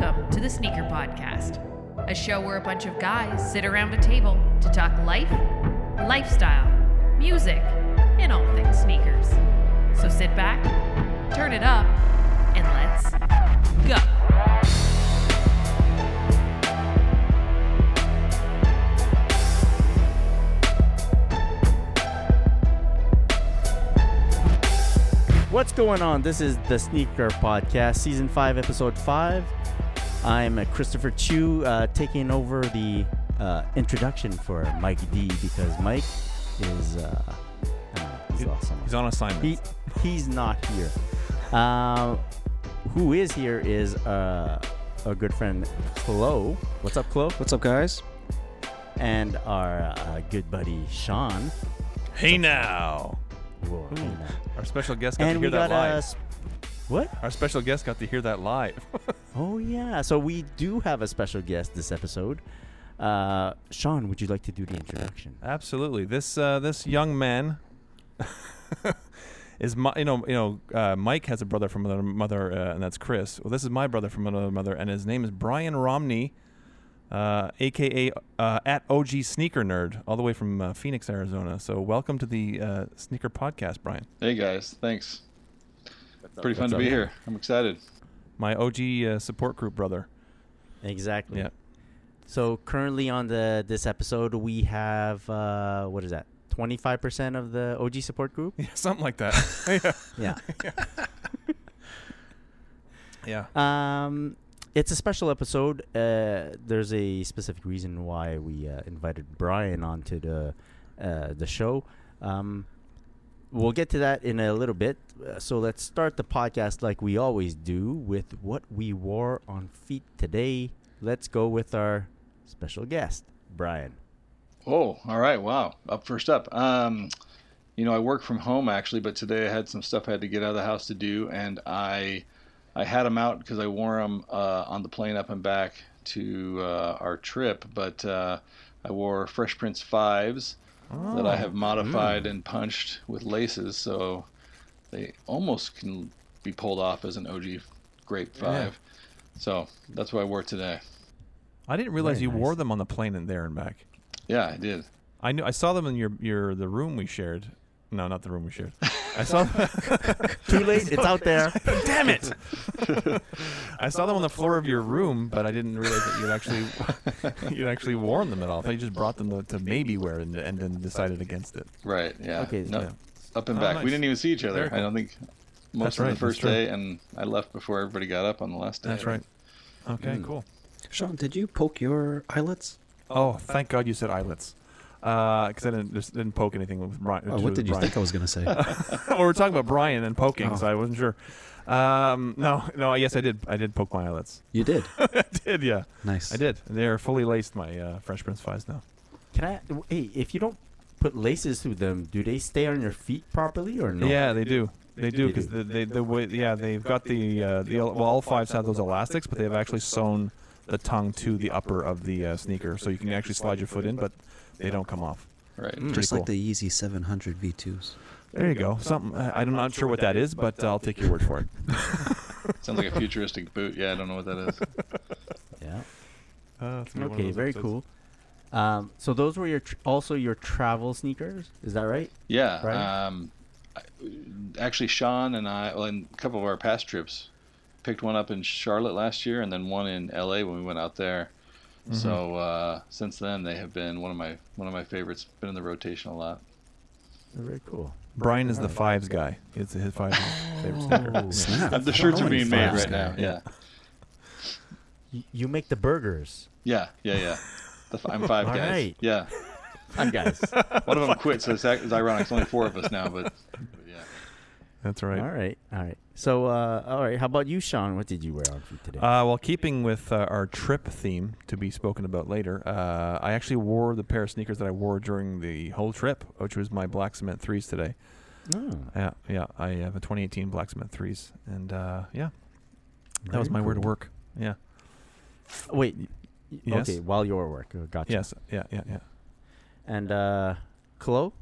Welcome to the Sneaker Podcast, a show where a bunch of guys sit around a table to talk life, lifestyle, music, and all things sneakers. So sit back, turn it up, and let's go. What's going on? This is the Sneaker Podcast, Season 5, Episode 5. I'm Christopher Chu, taking over the introduction for Mike D, because Mike is awesome. He's on assignment. He's not here. Who is here is our good friend, Chloe. What's up, Chloe? What's up, guys? And our good buddy, Sean. Hey now. Whoa, hey now. Our special guest got to hear that live. Our special guest got to hear that live. Oh, yeah. So we do have a special guest this episode. Sean, would you like to do the introduction? Absolutely. This young man is my, Mike has a brother from another mother, and that's Chris. Well, this is my brother from another mother, and his name is Brian Romney, a.k.a. At OG Sneaker Nerd, all the way from Phoenix, Arizona. So welcome to the Sneaker Podcast, Brian. Hey, guys. Thanks. Pretty fun to be here. I'm excited. My OG support group brother. Exactly. Yeah. So currently on this episode, we have, 25% of the OG support group? Yeah, something like that. Yeah. It's a special episode. There's a specific reason why we invited Brian onto the show. We'll get to that in a little bit. So let's start the podcast like we always do with what we wore on feet today. Let's go with our special guest, Brian. Oh, all right. Wow. First up. I work from home, actually, but today I had some stuff I had to get out of the house to do, and I had them out because I wore them on the plane up and back to our trip, but I wore Fresh Prince 5s. Oh, that I have modified and punched with laces, so they almost can be pulled off as an OG Grape 5. Yeah. So that's what I wore today. I didn't realize wore them on the plane and there and back. Yeah, I did. I saw them in the room we shared. No, not the room we shared. I saw them. Too late. It's out there. Damn it. I saw them on the floor of your room, but I didn't realize that you'd actually worn them at all. I thought you just brought them to maybe wear and then decided against it. Right. Yeah. Okay. No, yeah. Up and back. Nice. We didn't even see each other. I don't think the first day, and I left before everybody got up on the last day. That's right. Okay. Cool. Sean, did you poke your eyelets? Oh, thank God you said eyelets. Because I didn't poke anything with Brian. Oh, what did you think I was going to say? Well, we're talking about Brian and poking, so I wasn't sure. No, yes, I did poke my eyelets. You did? I did, yeah. Nice. I did. They're fully laced, my Fresh Prince 5s now. Hey, if you don't put laces through them, do they stay on your feet properly or no? Yeah, they do. They do, because they've got all fives have those elastics, but they've actually sewn the tongue to the upper of the sneaker, so you can actually slide your foot in, but they don't come off. Right. Just like the Yeezy 700 v2s. There you go. Something I'm not sure what that is, but I'll take your word for it. Sounds like a futuristic boot. Yeah, I don't know what that is. Yeah. Okay, very cool. So those were your also your travel sneakers, is that right? Yeah. Right? Actually, Sean and I, and a couple of our past trips, picked one up in Charlotte last year and then one in LA when we went out there. Mm-hmm. So since then, they have been one of my favorites. Been in the rotation a lot. They're very cool. Brian is the fives guy. It's his fives favorite sneaker. The shirts are being made right now. Yeah. You make the burgers. Yeah. I'm five guys. All right. Yeah. I'm guys. One of them quit, so it's ironic. It's only four of us now, but yeah. That's right. All right. So, all right. How about you, Sean? What did you wear on feet today? Well, keeping with our trip theme to be spoken about later, I actually wore the pair of sneakers that I wore during the whole trip, which was my Black Cement 3s today. Oh. Yeah. I have a 2018 Black Cement 3s, and that was my wear to work. Yeah. Wait. Yes. Okay. While you were at work, gotcha. Yes. Yeah. And Chloe?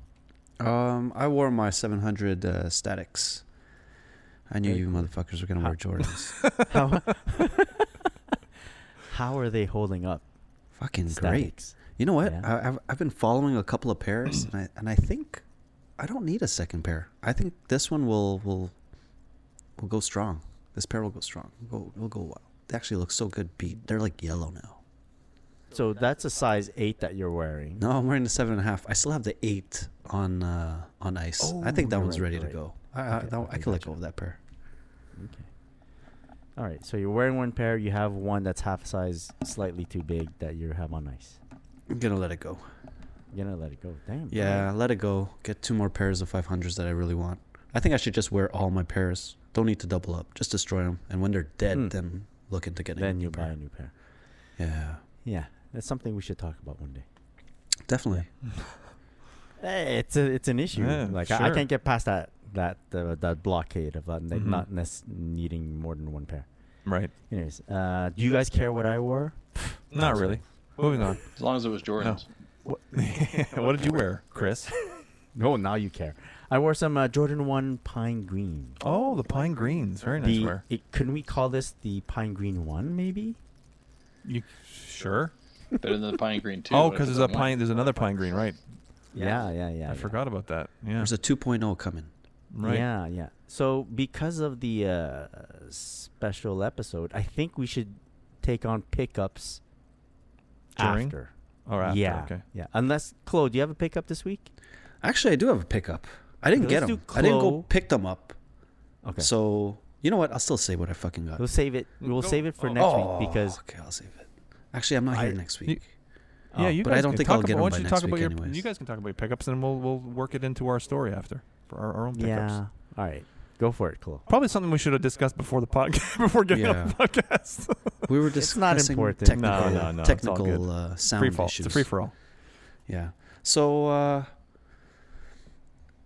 I wore my 700 statics. I knew you motherfuckers were gonna wear Jordans. How are they holding up? Fucking great. You know what? Yeah. I've been following a couple of pairs, and I think I don't need a second pair. I think this one will go strong. This pair will go strong. Will go well. They actually look so good. They're like yellow now. So that's a size 8 that you're wearing. No, I'm wearing the 7.5. I still have the 8 on ice. Oh, I think that one's ready to go. I can let go of that pair. Okay. All right, so you're wearing one pair. You have one that's half size, slightly too big, that you have on ice. I'm going to let it go. You're going to let it go? Damn. Yeah, man. Let it go. Get 2 more pairs of 500s that I really want. I think I should just wear all my pairs. Don't need to double up. Just destroy them. And when they're dead, then look into getting a new pair. Then you buy a new pair. Yeah. Yeah, that's something we should talk about one day. Definitely. Hey, it's an issue. Yeah, like sure. I can't get past that blockade of not needing more than one pair. Right. Anyways, do you guys care what I wore? Not really. Moving on. As long as it was Jordans. No. What did you wear, Chris? Oh, now you care. I wore some Jordan 1 Pine Green. Oh, the Pine Greens. Very nice wear. Couldn't we call this the Pine Green 1, maybe? You sure? Better than the Pine Green 2. Oh, because there's another Pine Green, right? Yeah. I forgot about that. Yeah. There's a 2.0 coming. Right. Yeah. So because of the special episode, I think we should take on pickups after. Or after. Yeah. Okay. Yeah. Unless, Chloe, do you have a pickup this week? Actually, I do have a pickup. I didn't get them. I didn't go pick them up. Okay. So you know what? I'll still say what I fucking got. We'll save it. We'll save it for next week because. Okay, I'll save it. Actually, I'm not here next week. Yeah, you. But I don't think I'll get them by next week anyways. You guys can talk about your pickups, and we'll work it into our story after. For our own pickups. Yeah. All right. Go for it, Cole. Probably something we should have discussed before the podcast. Before getting on the podcast, we were discussing technical sound issues. It's a free for all. Yeah. So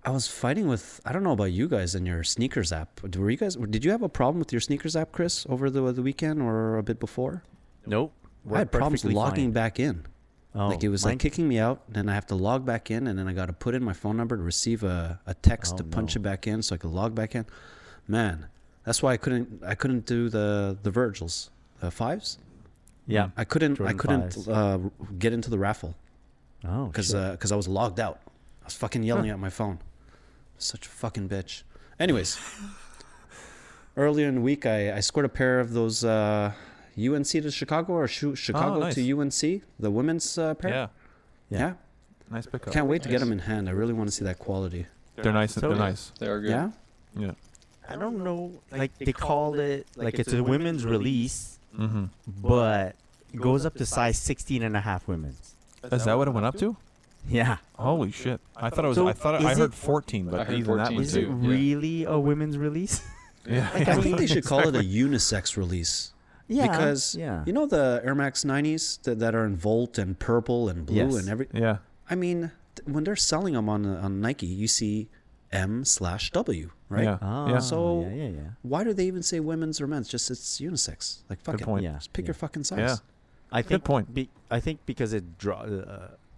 I was fighting with. I don't know about you guys and your sneakers app. Did you have a problem with your sneakers app, Chris, over the weekend or a bit before? Nope. I had problems logging back in. Oh, like it was like kicking me out, then I have to log back in, and then I got to put in my phone number to receive a text to punch it back in so I could log back in. Man, that's why I couldn't do the Virgils 5s. Yeah, I couldn't get into the raffle. Oh, because I was logged out. I was fucking yelling at my phone. Such a fucking bitch. Anyways, earlier in the week I scored a pair of those. UNC to Chicago or Chicago to UNC, the women's pair. Yeah. Nice pickup. Can't wait to get them in hand. I really want to see that quality. They're nice. They are good. Yeah. I don't know. Like they called it like it's a women's release, but it goes up to size 16.5 women's. Is that what it went up to? Yeah. Holy shit! I thought it was. So I thought I heard 14, but even that was too. Is it really a women's release? Yeah. Like, I think they should call it a unisex release. Yeah, because you know the Air Max 90s that are in Volt and purple and blue and everything. Yeah, I mean when they're selling them on Nike, you see M/W, right? Yeah. Oh, yeah. So why do they even say women's or men's? Just it's unisex. Like fuck it, yeah. Just pick your fucking size. Yeah, I think. Good point. I think because it draw.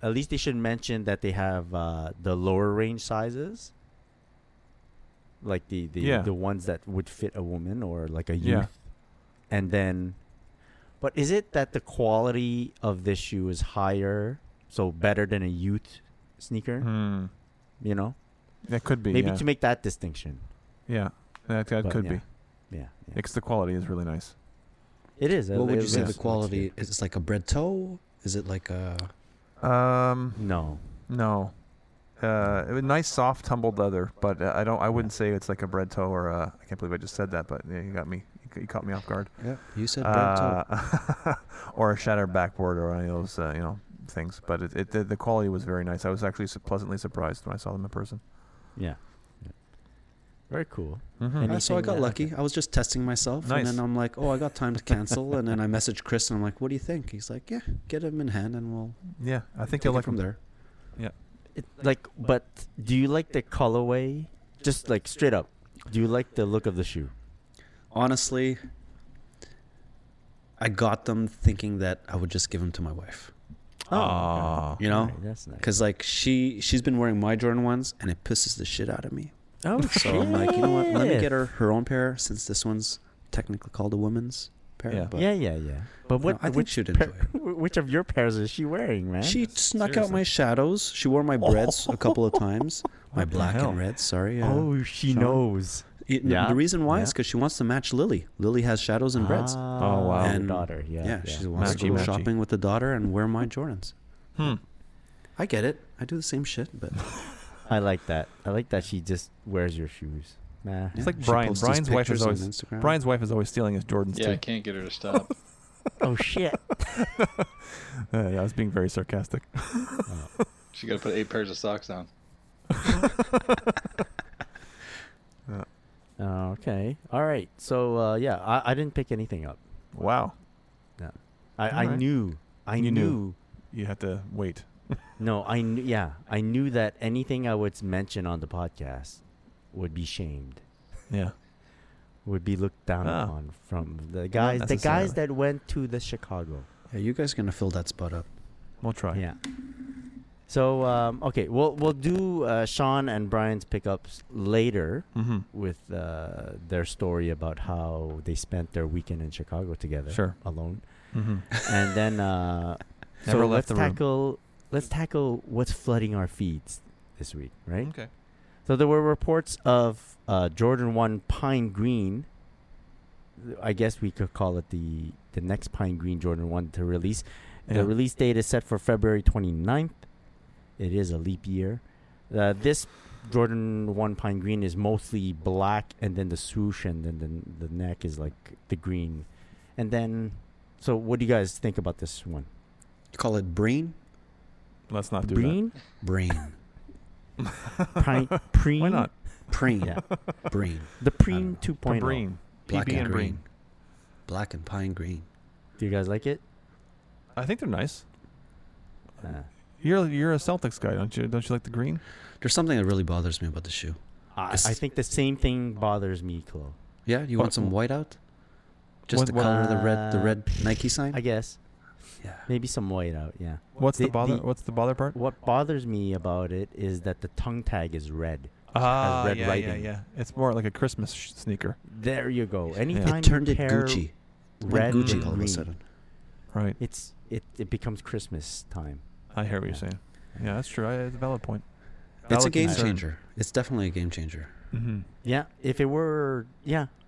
At least they should mention that they have the lower range sizes, like the ones that would fit a woman or like a youth. Yeah. And then, but is it that the quality of this shoe is higher, so better than a youth sneaker? Mm. You know? That could be, Maybe to make that distinction. Yeah, that could be. Yeah. Because the quality is really nice. It is. What would you say the quality is? It's like a bread toe? Is it like a... No. It was nice, soft, tumbled leather, but I wouldn't say it's like a bread toe or a... I can't believe I just said that, but you got me. You caught me off guard. Yeah, you said or a shattered backboard or any of those things. But the quality was very nice. I was actually pleasantly surprised when I saw them in person. Yeah. Very cool. Mm-hmm. So I got lucky. I was just testing myself, and then I'm like, I got time to cancel. And then I messaged Chris, and I'm like, what do you think? He's like, yeah, get him in hand, and we'll. Yeah, I think you'll like him there. Yeah. But do you like the colorway? Just like straight up, do you like the look of the shoe? Honestly, I got them thinking that I would just give them to my wife. Oh, you know, because like she's been wearing my Jordan 1s, and it pisses the shit out of me. Oh, so I'm like, you know what? Let me get her own pair since this one's technically called a woman's pair. Yeah, but But what? No, I think she'd enjoy it. Which of your pairs is she wearing, man? She snuck out my shadows. She wore my breads a couple of times. My black and red. Sorry. Oh, she knows. The reason why is because she wants to match Lily. Lily has shadows and breads. Oh wow, and her daughter. Yeah. She wants to go shopping with the daughter and wear my Jordans. I get it. I do the same shit, but I like that. I like that she just wears your shoes. Nah. It's like Brian. Brian's wife is always stealing his Jordans too. Yeah, I can't get her to stop. Oh shit. Yeah, I was being very sarcastic. She got to put 8 pairs of socks on. Okay. All right. So I didn't pick anything up. Wow. Yeah. I knew. You had to wait. No, I knew. Yeah, I knew that anything I would mention on the podcast would be shamed. Yeah. Would be looked down upon from the guys that went to the Chicago. Yeah, you guys are gonna fill that spot up. We'll try. Yeah. So okay, we'll do Sean and Brian's pickups later with their story about how they spent their weekend in Chicago together, alone, and then so let's tackle what's flooding our feeds this week, right? Okay. So there were reports of Jordan 1 Pine Green. I guess we could call it the next Pine Green Jordan 1 to release. Yeah. The release date is set for February 29th. It is a leap year. This Jordan 1 Pine Green is mostly black, and then the swoosh, and then the neck is like the green. And then, so what do you guys think about this one? You call it Breen? Let's not do that. Breen. Preen? Why not? Preen. Yeah. Breen. The Preen 2.0. Breen. Black PB and green. Green. Black and pine green. Do you guys like it? I think they're nice. You're a Celtics guy, don't you? Don't you like the green? There's something that really bothers me about the shoe. I think the same thing bothers me, Chloe. Yeah, you want some white out? Just the color of the red Nike sign? I guess. Yeah. Maybe some white out. Yeah. What's the bother part? What bothers me about it is that the tongue tag is red. Ah, red writing. It's more like a Christmas sneaker. There you go. Anytime it turned it Gucci. Red Gucci all of a sudden. Right. It becomes Christmas time. I hear what you're saying. Yeah, that's true. It's a valid point. It's a game changer. It's definitely a game changer. Mm-hmm. Yeah, if it were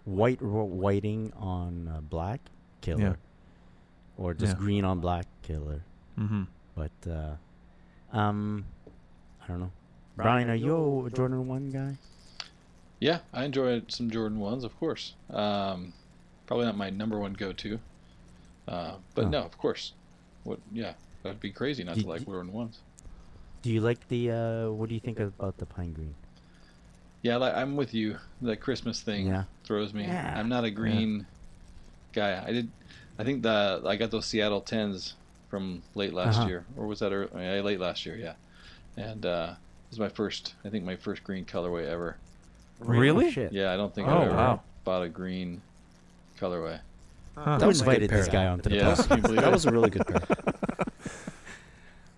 whiting on black, killer, or just green on black, killer. Mm-hmm. But I don't know. Brian, are you a Jordan 1 guy? Yeah, I enjoy some Jordan 1s, of course. Probably not my number one go-to, but no, of course. What? Yeah. That'd be crazy not to like Jordan 1s. Do you like the, what do you think about the pine green? Yeah, I'm with you. That Christmas thing throws me. Yeah. I'm not a green guy. I think I got those Seattle 10s from late last year. Or was that late last year, yeah. And it was my first green colorway ever. Really? Yeah, I don't think I ever bought a green colorway. That was invited this guy onto the podcast. Can you believe that was a really good pair.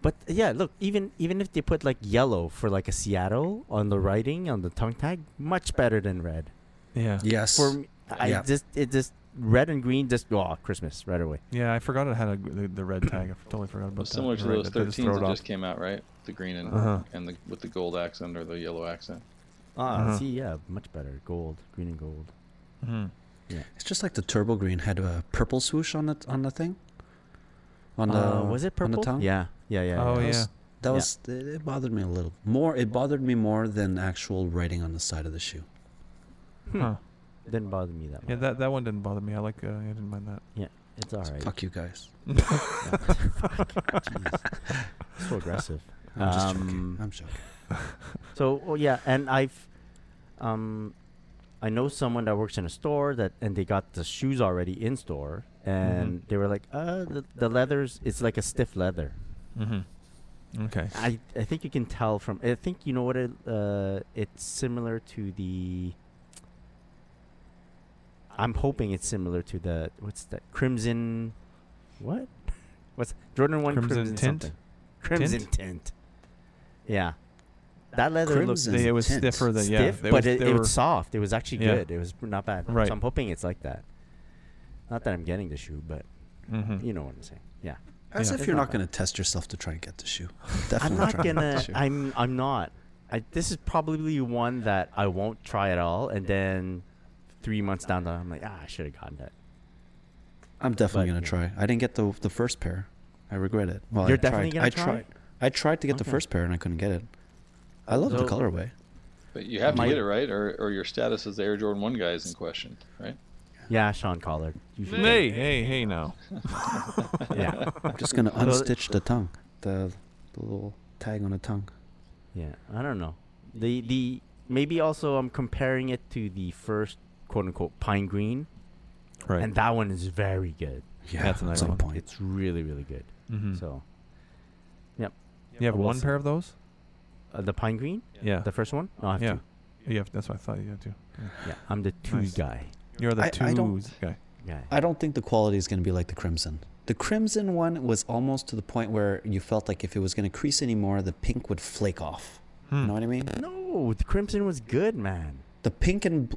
But yeah, look, even if they put like yellow for like a Seattle on the writing on the tongue tag, much better than red. Yeah. Yes. For me, it just red and green just Christmas right away. Yeah, I forgot it had the red tag. I totally forgot about that. Similar to those 13s that just came out, right? The green and the with the gold accent or the yellow accent. See, yeah, much better. Green and gold. Mm-hmm. Yeah. It's just like the turbo green had a purple swoosh on the thing. On the was it purple? On the tongue? Yeah. Yeah. Oh, yeah. It bothered me a little more. It bothered me more than actual writing on the side of the shoe. Huh. It didn't bother me that much. Yeah, that one didn't bother me. I like. I didn't mind that. Yeah, it's all right. Fuck you guys. So aggressive. I'm just joking. So and I've, I know someone that works in a store and they got the shoes already in store, and they were like, the leathers. It's like a stiff leather. Mm-hmm. Okay. I think you can tell from. I think you know what it. It's similar to the. I'm hoping it's similar to the what's that crimson, what? What's Jordan 1 Crimson Tint? Something. Crimson tint. Yeah, that leather looked. It was stiffer than stiff, but it was soft. It was actually good. It was not bad. Right. So I'm hoping it's like that. Not that I'm getting the shoe, but you know what I'm saying. Yeah. As if you're not going to test yourself to try and get the shoe. Definitely I'm not going to. I'm not. This is probably one that I won't try at all, and then 3 months down the line, I'm like, I should have gotten that. I'm definitely going to try. I didn't get the first pair. I regret it. Well, you're definitely going to try? I tried to get the first pair, and I couldn't get it. I love the colorway. But you have to get it, right? Or your status as the Air Jordan 1 guy is in question, right? Yeah, Sean Collard. Hey, now. Yeah. I'm just going to unstitch the tongue, the little tag on the tongue. Yeah, I don't know. The maybe also I'm comparing it to the first, quote-unquote, Pine Green. Right. And that one is very good. Yeah, that's another one. Point. It's really, really good. Mm-hmm. So, yep. You have one pair of those? The Pine Green? Yeah. The first one? No, I have two. Yeah, that's what I thought. You have two. Yeah, I'm the two guy. You're the two guy. Yeah. I don't think the quality is going to be like the Crimson. The Crimson one was almost to the point where you felt like if it was going to crease anymore, the pink would flake off. You know what I mean? No, the Crimson was good, man. The pink and...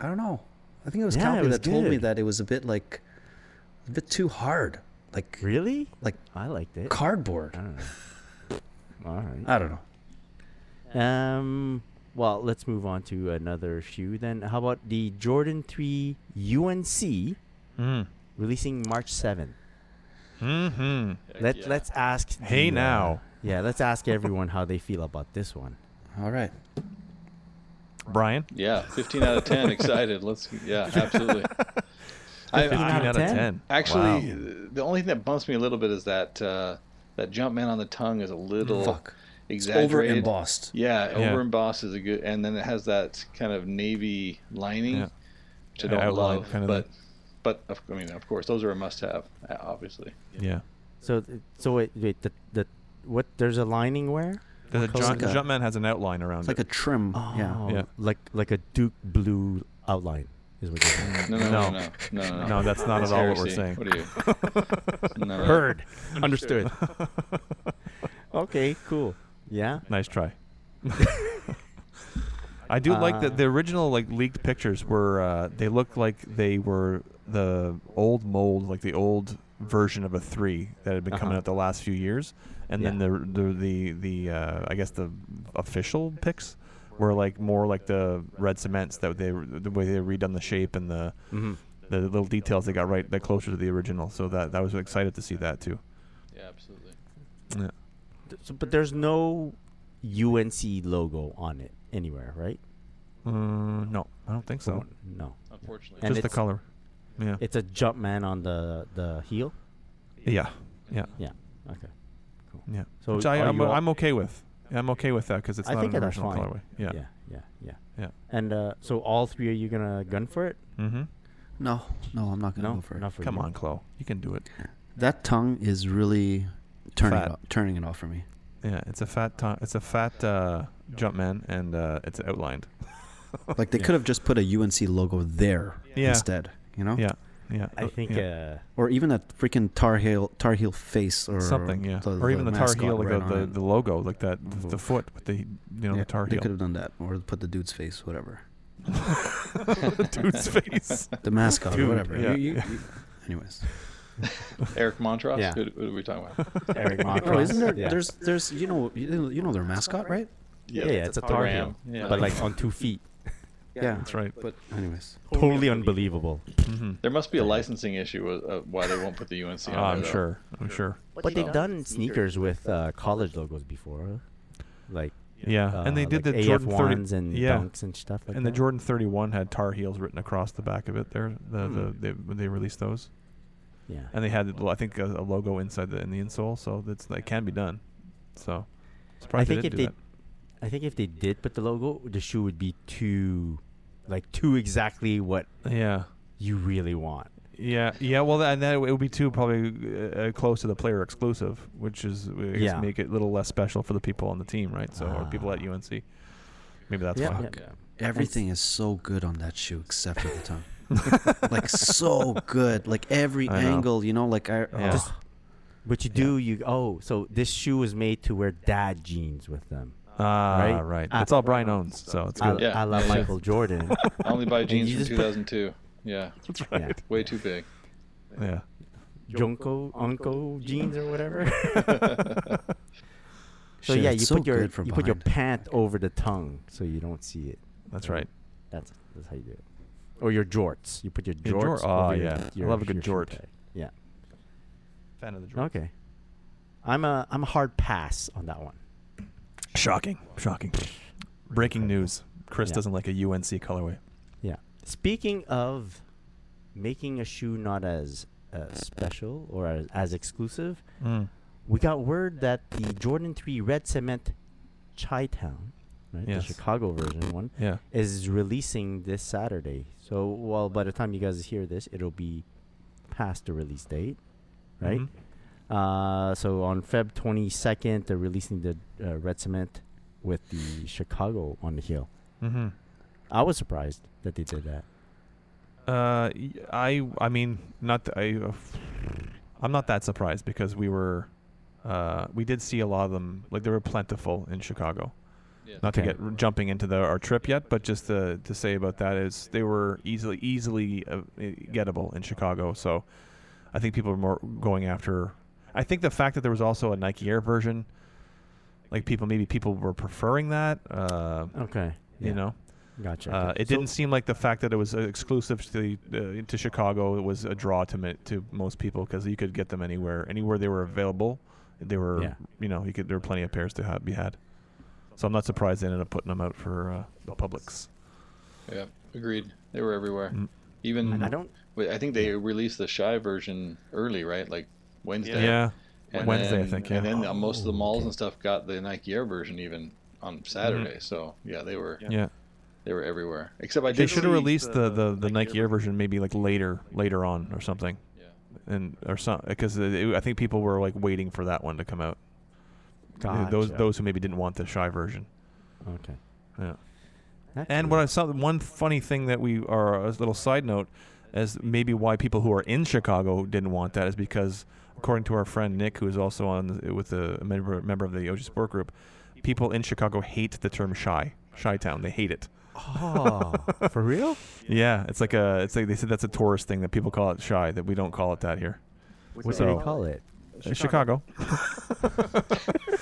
I don't know. I think it was Calvin that told me that it was a bit too hard. Like really? Like I liked it. Cardboard. I don't know. All right. I don't know. Well, let's move on to another shoe then. How about the Jordan 3 UNC releasing March 7th? Mm-hmm. Let's ask. Hey now. Yeah, let's ask everyone how they feel about this one. All right. Brian? Yeah, 15 out of 10. Excited. Yeah, absolutely. 15 out of 10. Actually, the only thing that bumps me a little bit is that Jumpman on the tongue is a little exaggerated. Over embossed. Yeah, over embossed is a good, and then it has that kind of navy lining, which I don't love. Kind of but I mean, of course, those are a must-have, obviously. Yeah. So wait, what? There's a lining where? The Jumpman has an outline around it. It's like a trim. Oh, yeah. Like a Duke blue outline is what you're saying. No. No, that's not at all what we're saying. What are you? Heard. Understood. Okay, cool. Yeah. Nice try. I do like that the original leaked pictures were they looked like they were the old mold, like the old version of a 3 that had been coming out the last few years. And then the I guess the official picks were more like the red cements that the way they redone the shape and the little details they got right that closer to the original. So that was excited to see that too. Yeah, absolutely. Yeah. But there's no UNC logo on it anywhere, right? No, I don't think so. No, unfortunately, just the color. Yeah. It's a Jumpman on the heel. Yeah. Okay. Cool. Yeah. So which I'm okay with. I'm okay with that because it's not an original colorway. Yeah. And so all three, are you gonna gun for it? Mm-hmm. No, I'm not gonna go for it. Come on, Chloe, you can do it. That tongue is really turning it off for me. Yeah, it's a fat tongue. It's a fat Jumpman, and it's outlined. Like they could have just put a UNC logo there instead. You know? Yeah. Yeah, I think, or even that freaking Tar Heel face, or something, or even the Tar Heel, the logo, like that, the foot with the, the Tar Heel. They could have done that, or put the dude's face, whatever. The dude's face, the mascot, dude, or whatever. Yeah. You, anyways, Eric Montrose. Yeah. Who are we talking about? Eric Montrose. Oh, isn't there? Yeah. There's, you know their mascot, right? Yeah, it's a Tar Heel, but like on 2 feet. Yeah, that's right. But anyways, totally unbelievable. Mm-hmm. There must be a licensing issue why they won't put the UNC on. I'm sure. But they've done sneakers with college logos before, and they did the Jordan 1s and Dunks and stuff. Like and the Jordan 31 had Tar Heels written across the back of it. There, they released those. Yeah, and they had I think a logo inside in the insole, so it can be done. So, I think if they did put the logo, the shoe would be too exactly what you really want. Yeah. Well, and then it would be too probably close to the player exclusive, which is make it a little less special for the people on the team, right? So or people at UNC. Maybe that's why. Yeah. Everything is so good on that shoe except for the tongue. So good, every angle, What you do, so this shoe was made to wear dad jeans with them. Right. That's all Brian owns, so it's good. I love Michael Jordan. I only buy jeans from 2002. Yeah. That's right. Yeah. Way too big. Yeah. Junko, Uncle jeans or whatever. So yeah, you put your pant over the tongue so you don't see it. That's right. That's how you do it. Or your jorts. You put your jorts. Oh yeah, I love a good jort. Yeah. Fan of the jort. Okay. I'm a hard pass on that one. Shocking. Breaking news: Chris doesn't like a UNC colorway. Yeah. Speaking of making a shoe not as special or as exclusive, we got word that the Jordan 3 Red Cement Shaytown, right? Yes. The Chicago version one, is releasing this Saturday. So, well, by the time you guys hear this, it'll be past the release date, right? Mm-hmm. So on Feb 22nd, they're releasing the Red Cement with the Chicago on the heel. Mm-hmm. I was surprised that they did that. I'm not that surprised because we did see a lot of them. Like, they were plentiful in Chicago. Yeah. Not to get jumping into our trip yet, but just to say about that is they were easily gettable in Chicago. So I think people are more going after. I think the fact that there was also a Nike Air version, like people were preferring that. Okay. Yeah. You know. Gotcha. It didn't seem like the fact that it was exclusive to Chicago, it was a draw to most people because you could get them anywhere they were available. They were, there were plenty of pairs to be had. So I'm not surprised they ended up putting them out for the Publix. Yeah, agreed. They were everywhere. Mm. Even I think they released the Shy version early, right? Like Wednesday. Yeah. Wednesday, I think. Yeah. And then most of the malls and stuff got the Nike Air version even on Saturday. Mm-hmm. So yeah, they were. Yeah. They were everywhere. Except I did. They should have released the Nike Air version maybe like later on or something. Yeah. Because I think people were like waiting for that one to come out. Gotcha. Those who maybe didn't want the Shy version. Okay. Yeah. That's and weird. What I saw, one funny thing that a little side note, as maybe why people who are in Chicago didn't want that is because according to our friend Nick, who is also a member of the OG Support Group, people in Chicago hate the term Shaytown. They hate it. Oh, for real? Yeah, it's like they said that's a tourist thing that people call it shy, that we don't call it that here. What do they call it? Chicago.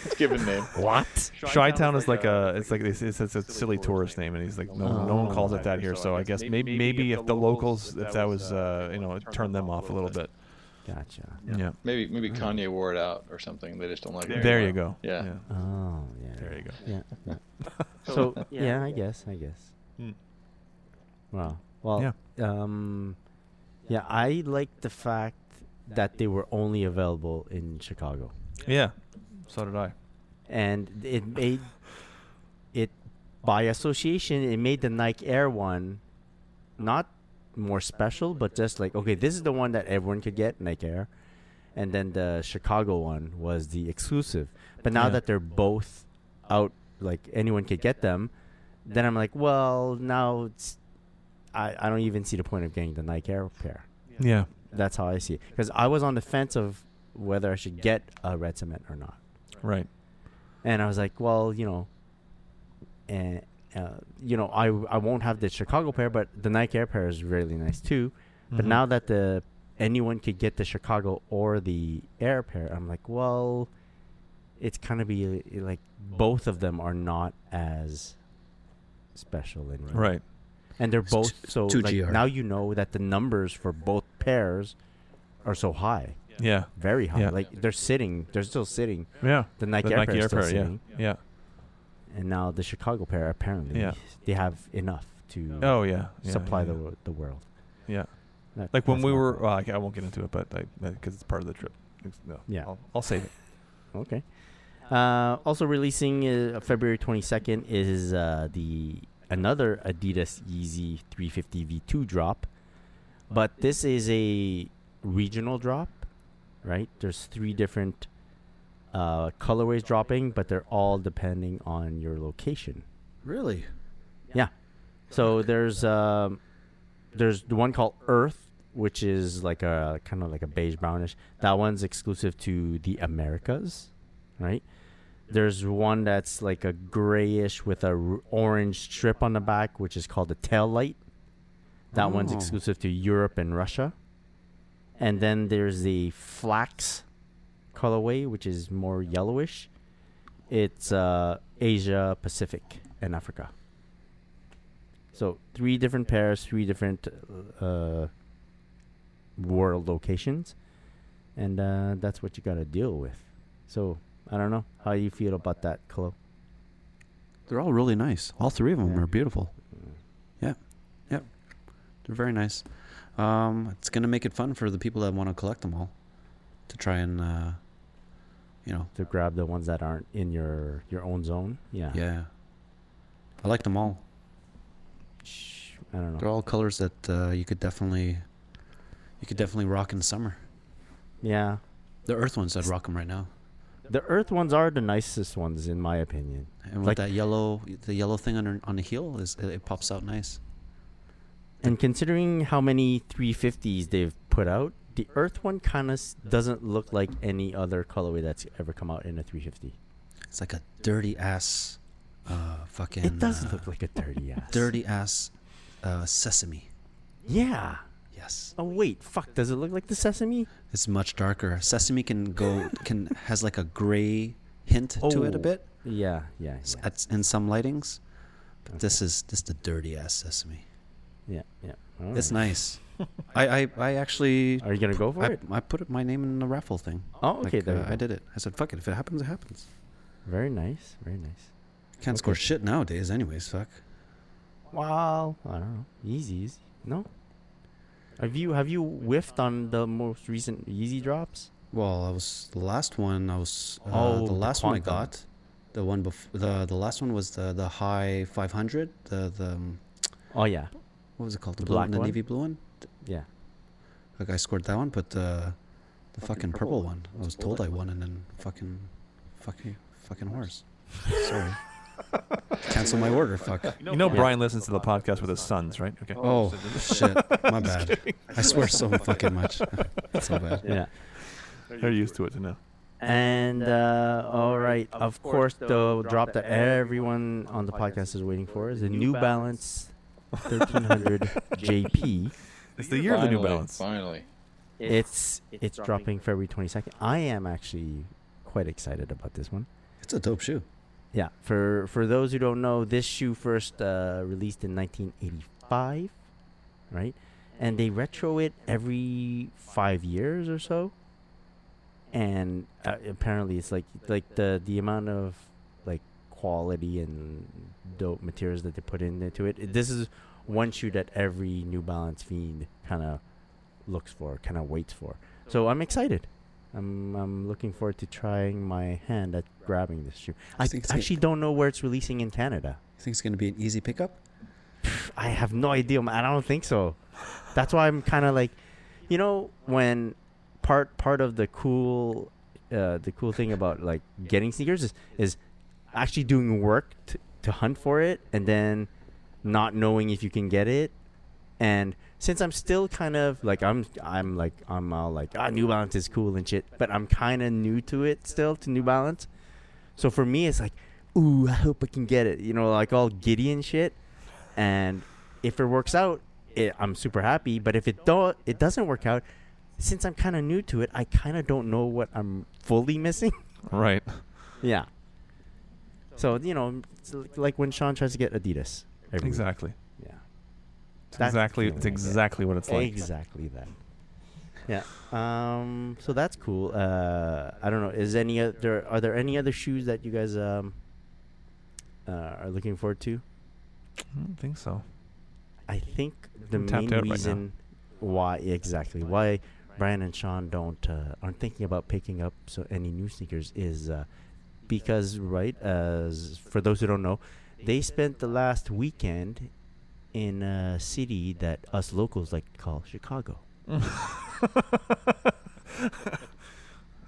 It's given name. What? Shaytown is like it's a silly tourist name, and he's like no one calls it that here. So I guess maybe if the locals if that was it turned them off a little bit. Gotcha. Yeah. Maybe Kanye wore it out or something. They just don't like it. There you go. Yeah. Oh yeah. There you go. Yeah. So yeah, I guess. Mm. Wow. Well. Yeah. Yeah, I like the fact that they were only available in Chicago. Yeah. So did I. And it made it, by association, it made the Nike Air one not more special, but just like, okay, this is the one that everyone could get, Nike Air, and then the Chicago one was the exclusive. But now that they're both out, like anyone could get them, then I'm like, well, now it's, I don't even see the point of getting the Nike Air pair. Yeah, that's how I see it, because I was on the fence of whether I should get a Red Cement or not. Right. And I was like, well, I won't have the Chicago pair, but the Nike Air pair is really nice too. Mm-hmm. But now that anyone could get the Chicago or the Air pair, I'm like, well, it's kind of be like both of them are not as special anymore. Right. And they're both so like, now that the numbers for both pairs are so high. Yeah. Very high. Yeah. Like they're still sitting. Yeah. The Nike Air pair is still sitting. Yeah. And now the Chicago pair, apparently, they have enough to supply the world. Yeah. That, like when we were, I won't get into it, but because it's part of the trip. No, yeah. I'll save it. Okay. Also releasing February 22nd is another adidas yeezy 350 v2 drop. But this is a regional drop, right? There's three different colorways dropping, but they're all depending on your location. Really? Yeah. So there's the one called Earth, which is like a kind of like a beige brownish. That one's exclusive to the Americas, right? There's one that's like a grayish with a orange strip on the back, which is called the Tail Light. That one's exclusive to Europe and Russia. And then there's the flax colorway, which is more yellowish. It's Asia, Pacific, and Africa. So three different pairs, three different world locations. And that's what you got to deal with. So I don't know how you feel about that, Klo. They're all really nice. All three of them are beautiful. Yeah. Yep. Yeah. They're very nice. It's going to make it fun for the people that want to collect them all to try and, you know. To grab the ones that aren't in your own zone. Yeah. Yeah. I like them all. I don't know. They're all colors that you could definitely rock in the summer. Yeah. The earth ones, I'd rock them right now. The earth ones are the nicest ones, in my opinion. And with like, that yellow, the yellow thing on the heel, it pops out nice. And considering how many 350s they've put out, the earth one kind of doesn't look like any other colorway that's ever come out in a 350. It's like a dirty-ass fucking... It does look like a dirty-ass. Dirty-ass sesame. Yeah. Yes. Oh, wait. Fuck. Does it look like the sesame? It's much darker. Sesame has like a gray hint to it a bit. Yeah, yeah, yeah. In some lightings. But this is the dirty-ass sesame. Yeah, yeah. All it's right. Nice. I actually... Are you going to go for it? I put my name in the raffle thing. Oh, okay. Like, there I did it. I said, fuck it. If it happens, it happens. Very nice. Very nice. Can't score shit nowadays anyways, fuck. Well, I don't know. Yeezys. No? Have you whiffed on the most recent Yeezy drops? Well, the last one I got. The one before the last one was the high 500. Oh yeah. What was it called? The blue black one, the navy blue one. Yeah. Like I scored that one, but the fucking purple one. I was told I won, and then fucking horse. Sorry. Cancel my order, fuck. You know Brian listens to the podcast with his sons, right? Okay. Oh, shit. My bad. I swear so fucking much. That's so bad. Yeah. They're used to it now. And, all right. Of course, the drop that everyone on the podcast is waiting for is the New Balance 1300 JP. It's the year of the New Balance. Finally. It's dropping February 22nd. I am actually quite excited about this one. It's a dope shoe. Yeah, for those who don't know, this shoe first released in 1985, right? And they retro it every 5 years or so. And apparently it's like the amount of like quality and dope materials that they put into it. This is one shoe that every New Balance fiend kind of looks for, kind of waits for. So I'm excited. I'm looking forward to trying my hand at grabbing this shoe. I actually don't know where it's releasing in Canada. You think it's going to be an easy pickup? I have no idea, man. I don't think so. That's why I'm kind of like, you know, when part of the cool thing about like getting sneakers is actually doing work to hunt for it and then not knowing if you can get it. And since I'm still kind of like I'm all like New Balance is cool and shit, but I'm kind of new to it still, to New Balance. So for me, it's like, ooh, I hope I can get it. You know, like all giddy and shit. And if it works out, I'm super happy. But if it doesn't work out, since I'm kind of new to it, I kind of don't know what I'm fully missing. Right. Yeah. So you know, it's like when Sean tries to get Adidas. Exactly. Week. It's exactly what it's like. Exactly that. Yeah. So that's cool. I don't know. Are there any other shoes that you guys are looking forward to? I don't think so. I think the main reason why Brian and Sean aren't thinking about picking up any new sneakers is because for those who don't know, they spent the last weekend in a city that us locals like to call Chicago.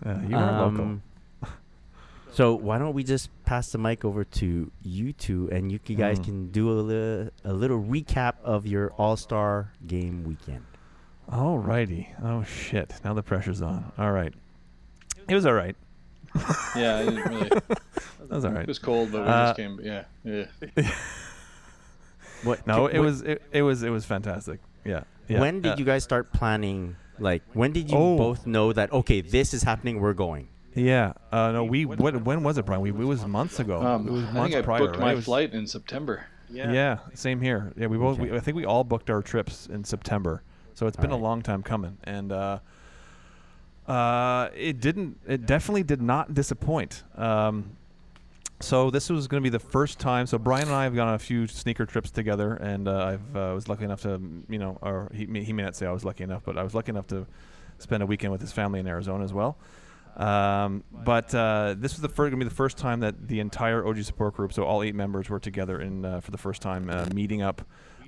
You are local. So why don't we just pass the mic over to you two, and you guys can do a little recap of your All-Star Game weekend. All righty. Oh, shit. Now the pressure's on. All right. It was all right. Yeah, I didn't really. That was all right. It was cold, but we just came. Yeah. It was fantastic. Yeah. When did you guys start planning? Like, when did you both know that, okay, this is happening, we're going? Yeah. No, we, what, when was it, Brian? It was months ago. It was months prior. I think I booked my flight in September. Yeah, same here. Yeah, we both. Okay. I think we all booked our trips in September. So it's been a long time coming. And it definitely did not disappoint. So this was going to be the first time. So Brian and I have gone on a few sneaker trips together, and I was lucky enough to, or he may not say I was lucky enough, but I was lucky enough to spend a weekend with his family in Arizona as well. But this was going to be the first time that the entire OG support group, so all 8 members, were together in for the first time meeting up.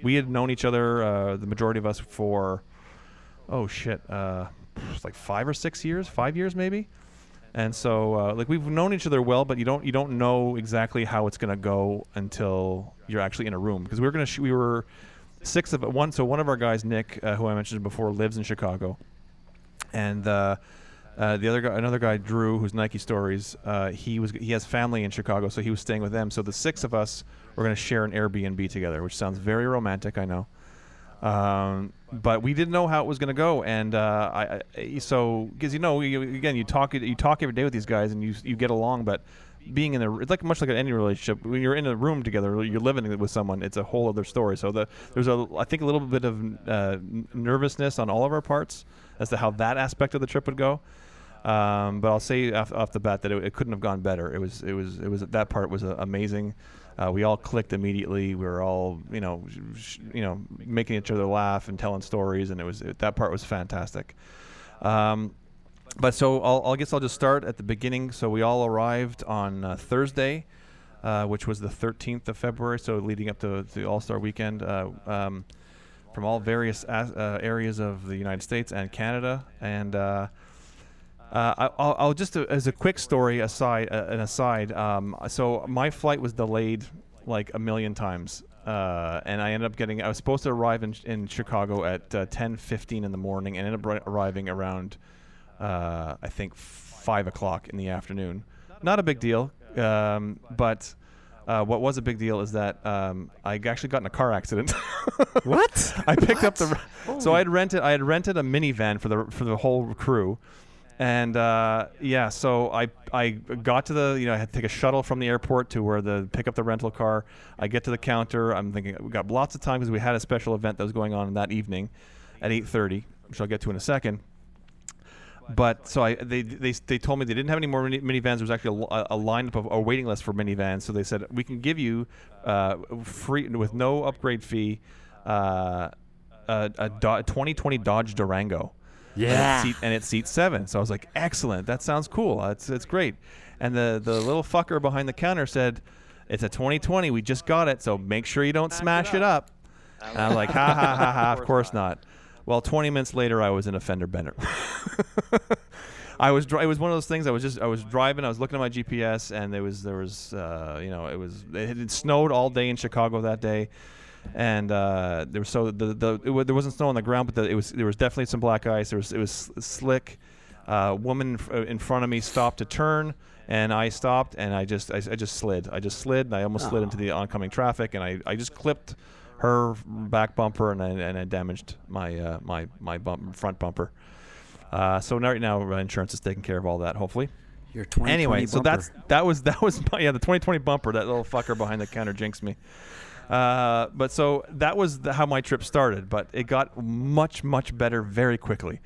We had known each other, the majority of us, for, like 5 years maybe. And so, we've known each other well, but you don't know exactly how it's gonna go until you're actually in a room. Because we were 6 of one. So one of our guys, Nick, who I mentioned before, lives in Chicago, and the other guy, Drew, who's Nike Stories, he has family in Chicago, so he was staying with them. So the 6 of us were gonna share an Airbnb together, which sounds very romantic, I know. But we didn't know how it was going to go, and because you talk every day with these guys, and you get along. But being it's much like any relationship. When you're in a room together, you're living with someone. It's a whole other story. So there's a little bit of nervousness on all of our parts as to how that aspect of the trip would go. But I'll say off the bat that it couldn't have gone better. It was that part was amazing. We all clicked immediately. We were all, making each other laugh and telling stories, and that part was fantastic. But so I guess I'll just start at the beginning. So we all arrived on Thursday, which was the 13th of February, so leading up to the All-Star Weekend, from all various areas of the United States and Canada, and I'll just as a quick story aside. So my flight was delayed like a million times, and I was supposed to arrive in Chicago at 10:15 in the morning, and ended up arriving around 5:00 in the afternoon. Not a big deal, but. What was a big deal is that I actually got in a car accident. What? I picked up so I had rented a minivan for the whole crew. And so I got to I had to take a shuttle from the airport to where pick up the rental car. I get to the counter. I'm thinking we got lots of time because we had a special event that was going on that evening at 8:30, which I'll get to in a second. But so they told me they didn't have any more minivans. There was actually a lineup of a waiting list for minivans. So they said we can give you free with no upgrade fee a 2020 Dodge Durango. Yeah, and it's seat 7. So I was like, excellent. That sounds cool. It's great. And the little fucker behind the counter said, it's a 2020. We just got it. So make sure you don't smash it up. And I'm like, ha ha ha ha. Of course not. Well, 20 minutes later, I was in a fender bender. It was one of those things. I was driving. I was looking at my GPS, and it had snowed all day in Chicago that day, and there wasn't snow on the ground, but there was definitely some black ice. It was slick. A woman in front of me stopped to turn, and I stopped, and I just slid. I just slid, and I almost slid into the oncoming traffic, and I just clipped her back bumper, and I damaged my my front bumper. So right now my insurance is taking care of all that, hopefully. Your 2020 anyway, bumper. So that was my, the 2020 bumper. That little fucker behind the counter jinxed me. But so that was how my trip started. But it got much better very quickly.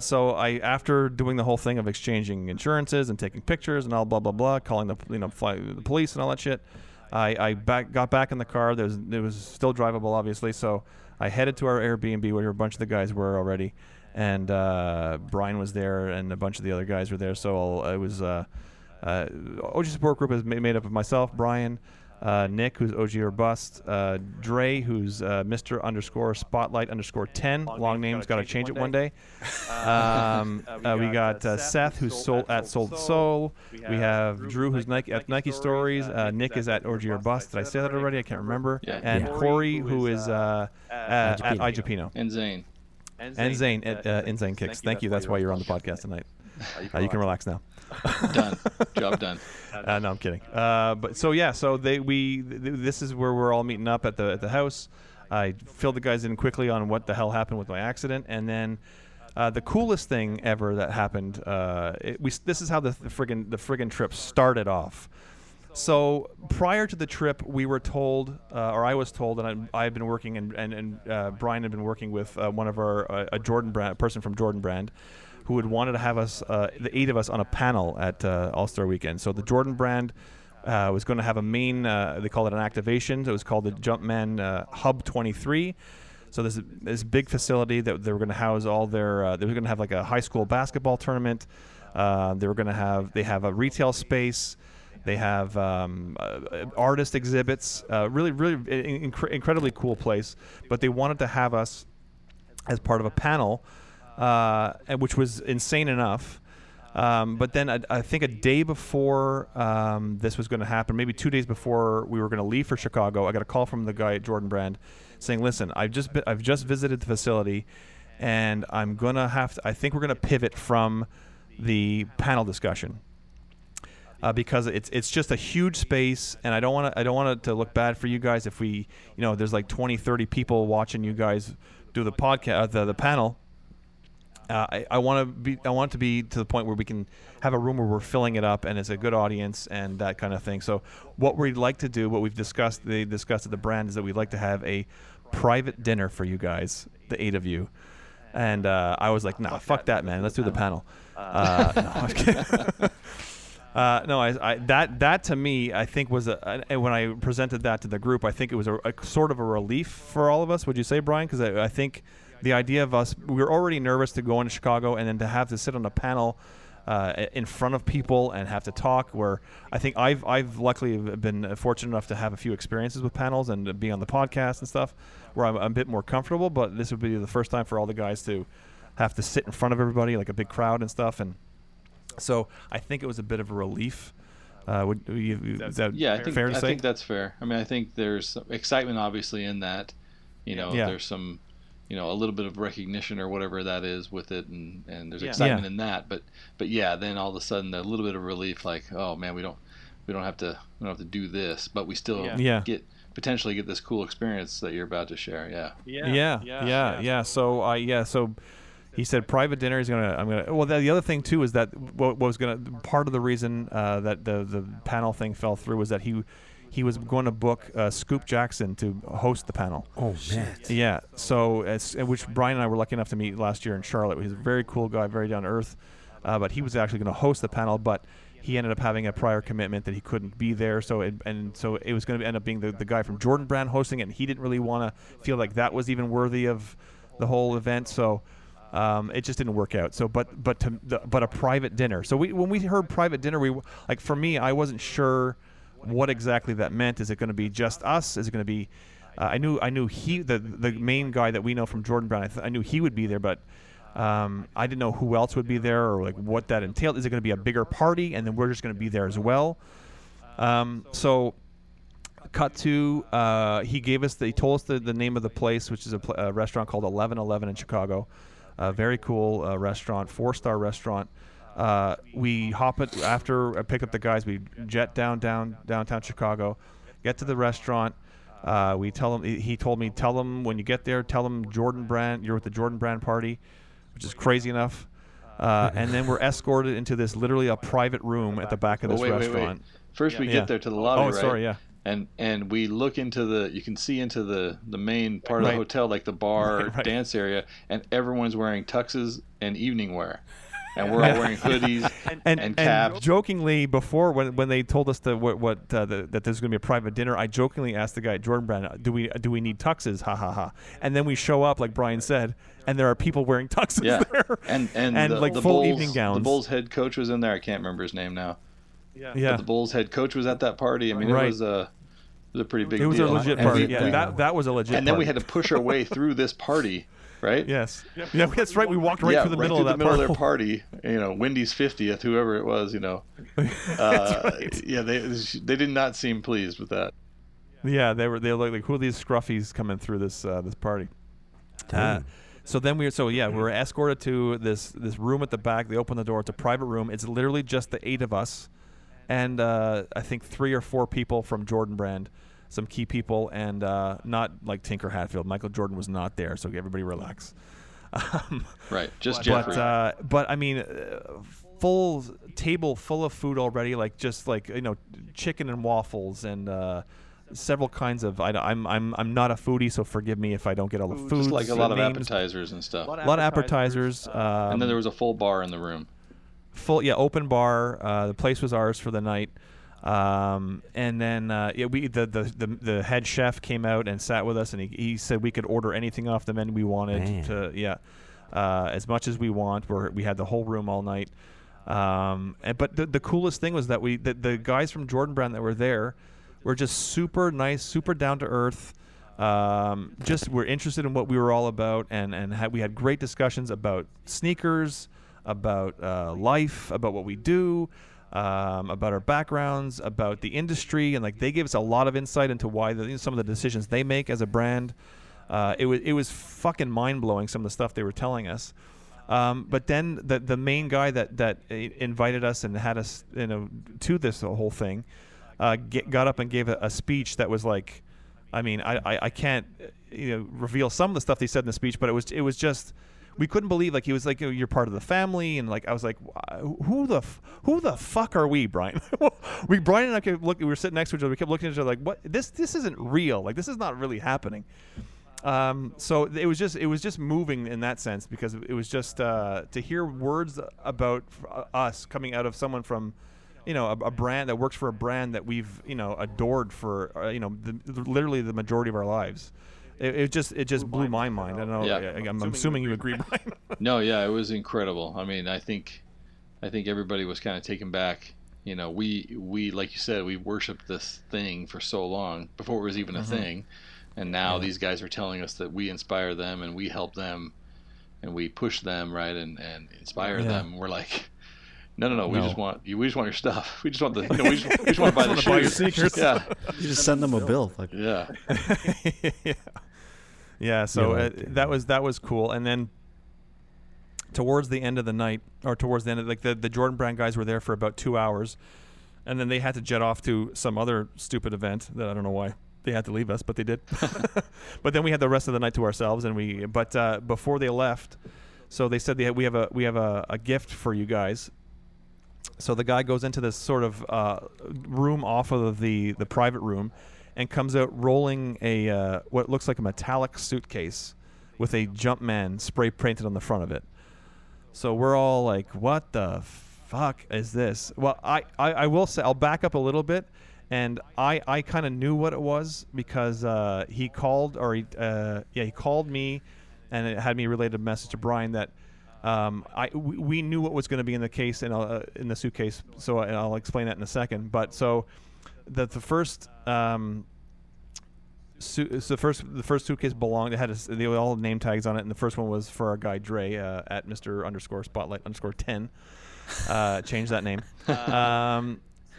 So after doing the whole thing of exchanging insurances and taking pictures and all blah blah blah, calling the police and all that shit. I got back in the car. It was still drivable, obviously. So I headed to our Airbnb where a bunch of the guys were already, and Brian was there, and a bunch of the other guys were there. So it was OG Support Group is made up of myself, Brian, Nick, who's OG or Bust, Dre, who's Mr. _, Spotlight _ 10. Long name's got to change it one day. We got Seth, who's at Soul to Soul. We have Drew, who's at Nike Stories. Nick is at OG or Bust. Did I say that already? I can't remember. Yeah. And Corey, who is at iJapino. And Zane. Insane Kicks. Thank you. That's why you're on the podcast tonight. You can relax now. Done. Job done. No, I'm kidding. But so this is where we're all meeting up at the house. I filled the guys in quickly on what the hell happened with my accident. And then the coolest thing ever that happened, this is how the friggin' trip started off. So prior to the trip, we were told, or I was told, and I had been working, and Brian had been working with one of our a Jordan Brand, a person from Jordan Brand, who had wanted to have us, the eight of us, on a panel at All-Star Weekend. So the Jordan Brand was going to have a main, they call it an activation. So it was called the Jumpman Hub 23. So this big facility that they were going to house all their, they were going to have like a high school basketball tournament. They were going to have, they have a retail space. They have artist exhibits, really, really incredibly cool place. But they wanted to have us as part of a panel, which was insane enough. But then I think a day before this was going to happen, maybe 2 days before we were going to leave for Chicago, I got a call from the guy at Jordan Brand saying, "Listen, I've just visited the facility, and I'm gonna have to. I think we're gonna pivot from the panel discussion." Because it's just a huge space, and I don't want it to look bad for you guys if we, you know, there's like 20, 30 people watching you guys do the podcast, the panel. I want it to be to the point where we can have a room where we're filling it up and it's a good audience and that kind of thing. So what we'd like to do, what we've discussed, they discussed at the brand, is that we'd like to have a private dinner for you guys, the eight of you. And I was like, nah, fuck that, man. Let's do the panel. No, I was kidding. That to me, I think was when I presented that to the group, I think it was a sort of a relief for all of us. Would you say, Brian? Because I think the idea of us, we were already nervous to go into Chicago and then to have to sit on a panel in front of people and have to talk. Where I think I've luckily been fortunate enough to have a few experiences with panels and be on the podcast and stuff, where I'm a bit more comfortable. But this would be the first time for all the guys to have to sit in front of everybody, like a big crowd and stuff, and. So I think it was a bit of a relief. Is that fair to say? I think that's fair. I mean, I think there's excitement, obviously, in that. There's some, a little bit of recognition or whatever that is with it, and there's excitement in that. But yeah, then all of a sudden a little bit of relief, like, oh man, we don't have to do this, but we still get this cool experience that you're about to share. Yeah. So. He said private dinner is gonna. The other thing too is that what was gonna. Part of the reason that the panel thing fell through was that he was going to book Scoop Jackson to host the panel. Oh man. Yeah. So which Brian and I were lucky enough to meet last year in Charlotte. He's a very cool guy, very down to earth. But he was actually going to host the panel, but he ended up having a prior commitment that he couldn't be there. So it was going to end up being the guy from Jordan Brand hosting it, and he didn't really want to feel like that was even worthy of the whole event. So. It just didn't work out. So, but a private dinner. So when we heard private dinner, for me, I wasn't sure what exactly that meant. Is it going to be just us? Is it going to be? I knew he, the main guy that we know from Jordan Brand. I knew he would be there, but I didn't know who else would be there or like what that entailed. Is it going to be a bigger party, and then we're just going to be there as well? So. Cut to he told us the name of the place, which is a restaurant called 1111 in Chicago. A very cool restaurant, 4-star restaurant. We hop it after I pick up the guys. We jet downtown Chicago, get to the restaurant. We tell him. He told me, tell them when you get there, tell them Jordan Brand. You're with the Jordan Brand party, which is crazy enough. And then we're escorted into this literally a private room at the back of this restaurant. Wait. First we get there to the lobby. Oh, sorry, yeah. And we look you can see into the main part of the hotel, like the bar dance area, and everyone's wearing tuxes and evening wear. And we're all wearing hoodies and caps. And jokingly, before when they told us that there's going to be a private dinner, I jokingly asked the guy at Jordan Brand, "Do we need tuxes?" Ha ha ha. And then we show up, like Brian said, and there are people wearing tuxes there, and the full Bulls, evening gowns. The Bulls head coach was in there. I can't remember his name now. Yeah. But the Bulls head coach was at that party. I mean, it was a pretty big deal. It was a legit party. That was a legit party. And then we had to push our way through this party, right? Yes. Yeah, that's right. We walked right through the middle of that party. Of their party, Wendy's 50th, whoever it was, right. Yeah, they did not seem pleased with that. Yeah, they were like, who are these scruffies coming through this party? So then we were escorted to this room at the back. They opened the door. It's a private room. It's literally just the eight of us. And I think 3 or 4 people from Jordan Brand some key people, and not like Tinker Hatfield. Michael Jordan was not there, so everybody relax. Right, just Jeffrey. But I mean, full table full of food already, like just like, you know, chicken and waffles and several kinds of. I'm not a foodie, so forgive me if I don't get all the food. Just like a lot of appetizers and stuff. A lot of appetizers. And then there was a full bar in the room. Full, yeah, open bar. The place was ours for the night. And then the head chef came out and sat with us, and he said we could order anything off the menu we wanted. Man. As much as we want. We had the whole room all night. But the coolest thing was that the guys from Jordan Brand that were there were just super nice, super down to earth. Just were interested in what we were all about, and we had great discussions about sneakers, about life, about what we do. About our backgrounds, about the industry, and like they gave us a lot of insight into why some of the decisions they make as a brand. It was fucking mind blowing, some of the stuff they were telling us. But then the main guy that invited us and had us, you know, to this whole thing, got up and gave a speech that was like, I mean, I can't, you know, reveal some of the stuff they said in the speech, but it was just. We couldn't believe, like, he was like, you're part of the family, and like I was like, who the fuck are we, Brian? Brian and I kept looking. We were sitting next to each other. We kept looking at each other like, what? This isn't real. Like, this is not really happening. So it was just moving in that sense, because it was just to hear words about us coming out of someone from, you know, a brand that works for a brand that we've, you know, adored for you know, literally the majority of our lives. It just blew my mind. I don't know. Yeah. I'm assuming you agree, Brian. No, yeah, it was incredible. I mean, I think everybody was kind of taken back. You know, we like you said, we worshipped this thing for so long before it was even a thing, and now these guys are telling us that we inspire them and we help them, and we push them right and inspire them. We're like, no. We just want your stuff. We just want the. You know, we just want to buy the shoes. Yeah. You just send them a bill. Like. Yeah. Yeah. So that was cool. And then towards the end of the night, or towards the end of, like, the Jordan Brand guys were there for about 2 hours, and then they had to jet off to some other stupid event that I don't know why they had to leave us, but they did. But then we had the rest of the night to ourselves, and we. But before they left, so they said we have a gift for you guys. So the guy goes into this sort of room off of the private room, and comes out rolling a what looks like a metallic suitcase with a Jumpman spray painted on the front of it. So we're all like, what the fuck is this? Well, I will say, I'll back up a little bit, and I kind of knew what it was because he called me, and it had me relay a message to Brian that. We knew what was going to be in the case and in the suitcase, so and I'll explain that in a second. But so the first suitcase belonged. They all had name tags on it, and the first one was for our guy Dre at Mr. Underscore Spotlight Underscore 10. Change that name.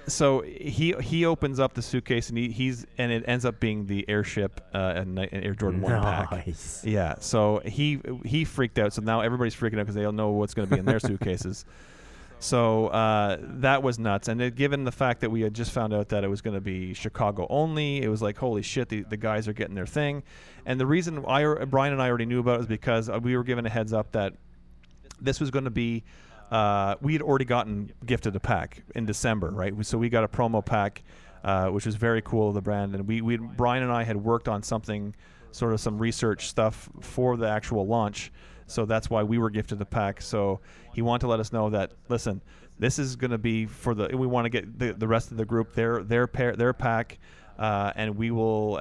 So he opens up the suitcase and he's it ends up being the Airship and Air Jordan One pack. Yeah, so he freaked out. So now everybody's freaking out because they don't know what's going to be in their suitcases. So that was nuts. And given the fact that we had just found out that it was going to be Chicago only, it was like, holy shit, the guys are getting their thing. And the reason Brian and I already knew about it was because we were given a heads up that this was going to be. We had already gotten gifted a pack in December, right? So we got a promo pack, which was very cool of the brand. And we Brian and I had worked on something, sort of some research stuff for the actual launch. So that's why we were gifted the pack. So he wanted to let us know that, listen, this is going to be for the. We want to get the rest of the group their pack, and we will.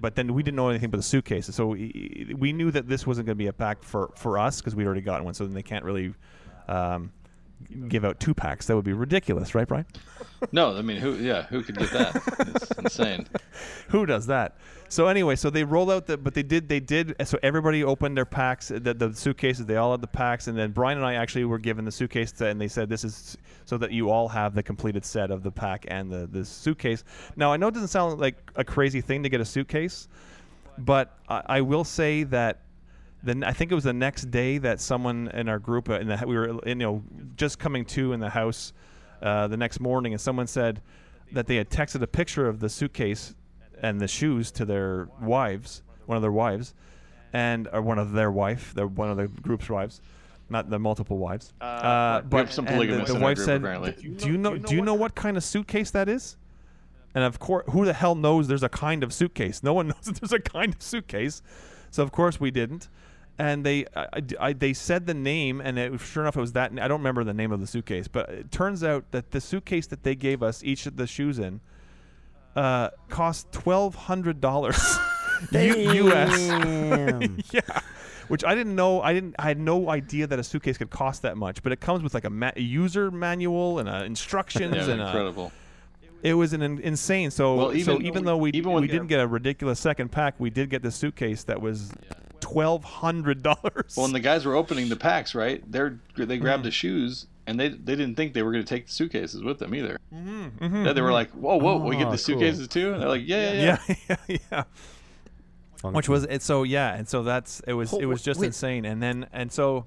But then we didn't know anything but the suitcases. So we knew that this wasn't going to be a pack for us because we'd already gotten one. So then they can't really. Give out 2 packs. That would be ridiculous, right, Brian? No, I mean, who could get that? It's insane. Who does that? So anyway, so they roll out but they did. So everybody opened their packs, the suitcases. They all had the packs, and then Brian and I actually were given the suitcase, and they said, "This is so that you all have the completed set of the pack and the suitcase." Now I know it doesn't sound like a crazy thing to get a suitcase, but I will say that. Then I think it was the next day that someone in our group, we were, you know, just coming to in the house the next morning, and someone said that they had texted a picture of the suitcase and the shoes to their wives, one of their wives, and or one of their wife, one of the group's wives, not the multiple wives. But some polygamists in the wife group, said, apparently. Do you know what kind of suitcase that is? And of course, who the hell knows there's a kind of suitcase? No one knows that there's a kind of suitcase. So of course we didn't. And they said the name, and sure enough, it was that. I don't remember the name of the suitcase, but it turns out that the suitcase that they gave us each of the shoes in cost $1,200 U.S. Yeah, which I didn't know. I had no idea that a suitcase could cost that much. But it comes with like a user manual and instructions. Yeah, and incredible. It was an insane. So, well, even though we didn't get a ridiculous second pack, we did get this suitcase that was. Yeah. $1,200. Well, and the guys were opening the packs, right? They grabbed the shoes, and they didn't think they were going to take the suitcases with them either. Mm-hmm, mm-hmm, they were like, whoa, we get the suitcases too? And they're like, yeah. Which was it? So yeah, and so that's it was just insane. And so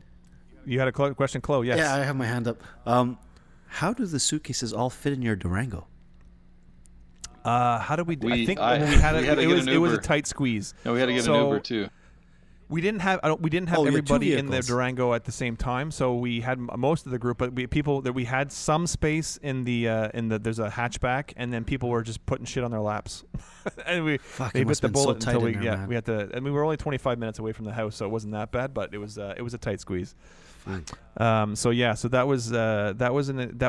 you had a question, Chloe? Yes. Yeah, I have my hand up. How do the suitcases all fit in your Durango? How did we? I think we had to get an Uber. It was a tight squeeze. No, we had to get an Uber too. We didn't have everybody in the Durango at the same time, so we had most of the group. But we had some space in the there's a hatchback, and then people were just putting shit on their laps, and they bit the bullet so until we had to. And we were only 25 minutes away from the house, so it wasn't that bad, but it was a tight squeeze. So that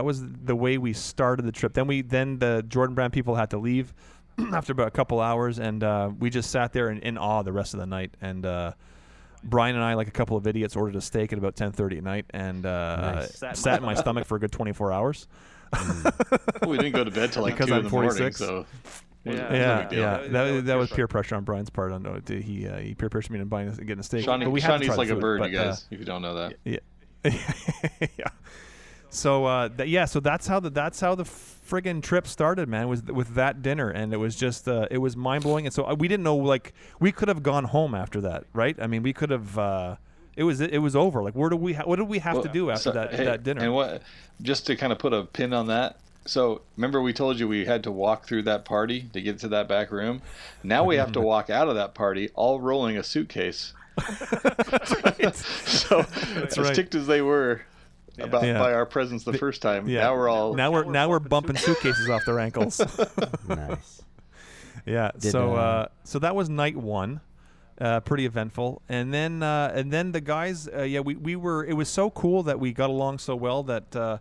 was the way we started the trip. Then the Jordan Brand people had to leave after about a couple hours, and we just sat there in awe the rest of the night. And Brian and I, like a couple of idiots, ordered a steak at about 10:30 at night, and sat in my stomach for a good 24 hours. Well, we didn't go to bed till like 2 in the morning. So yeah. That was peer pressure on Brian's part. I don't know. He peer pressured me into buying and getting a steak. Shawnee's like a bird, you guys. If you don't know that, yeah. So so that's how the friggin' trip started, man. Was with that dinner, and it was just it was mind blowing. And so we didn't know, like, we could have gone home after that, right? I mean, we could have. It was over. Like, what did we have to do after that dinner? And just to kind of put a pin on that. So remember, we told you we had to walk through that party to get to that back room. Now we have to walk out of that party, all rolling a suitcase. So as ticked as they were. Yeah. By our presence the first time. Yeah. Now we're bumping suitcases off their ankles. Nice. Yeah. So that was night one, pretty eventful. And then the guys, we were. It was so cool that we got along so well that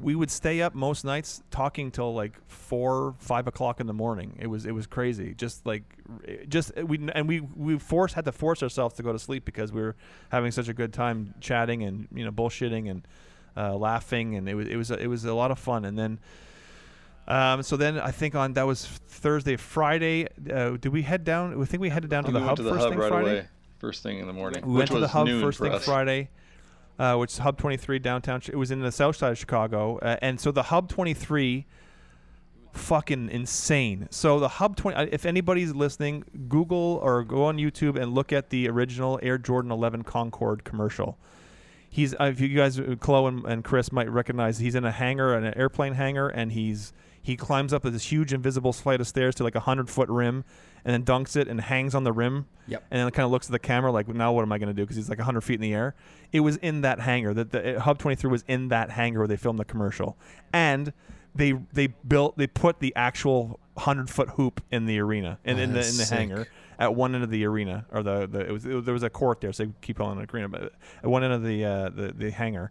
we would stay up most nights talking till like 4-5 o'clock in the morning. It was crazy. We had to force ourselves to go to sleep because we were having such a good time chatting and bullshitting and laughing, and it was a lot of fun. And then I think that was Thursday, Friday. Did we head down? I think we headed down to the hub first thing Friday. First thing in the morning. We went to the hub first thing Friday. Which is Hub 23 downtown. It was in the south side of Chicago. And so the Hub 23, fucking insane. So the Hub 20, if anybody's listening, Google or go on YouTube and look at the original Air Jordan 11 Concorde commercial. He's, if you guys, Chloe and Chris might recognize, he's in a hangar, an airplane hangar, and he climbs up this huge invisible flight of stairs to like 100-foot rim, and then dunks it and hangs on the rim. Yep. And then kind of looks at the camera like, now what am I going to do? Because he's like 100 feet in the air. It was in that hangar. The Hub 23 was in that hangar where they filmed the commercial. And they put the actual 100-foot hoop in the arena in the hangar at one end of the arena, or there was a court there, so they keep calling it an arena, but at one end of the hangar.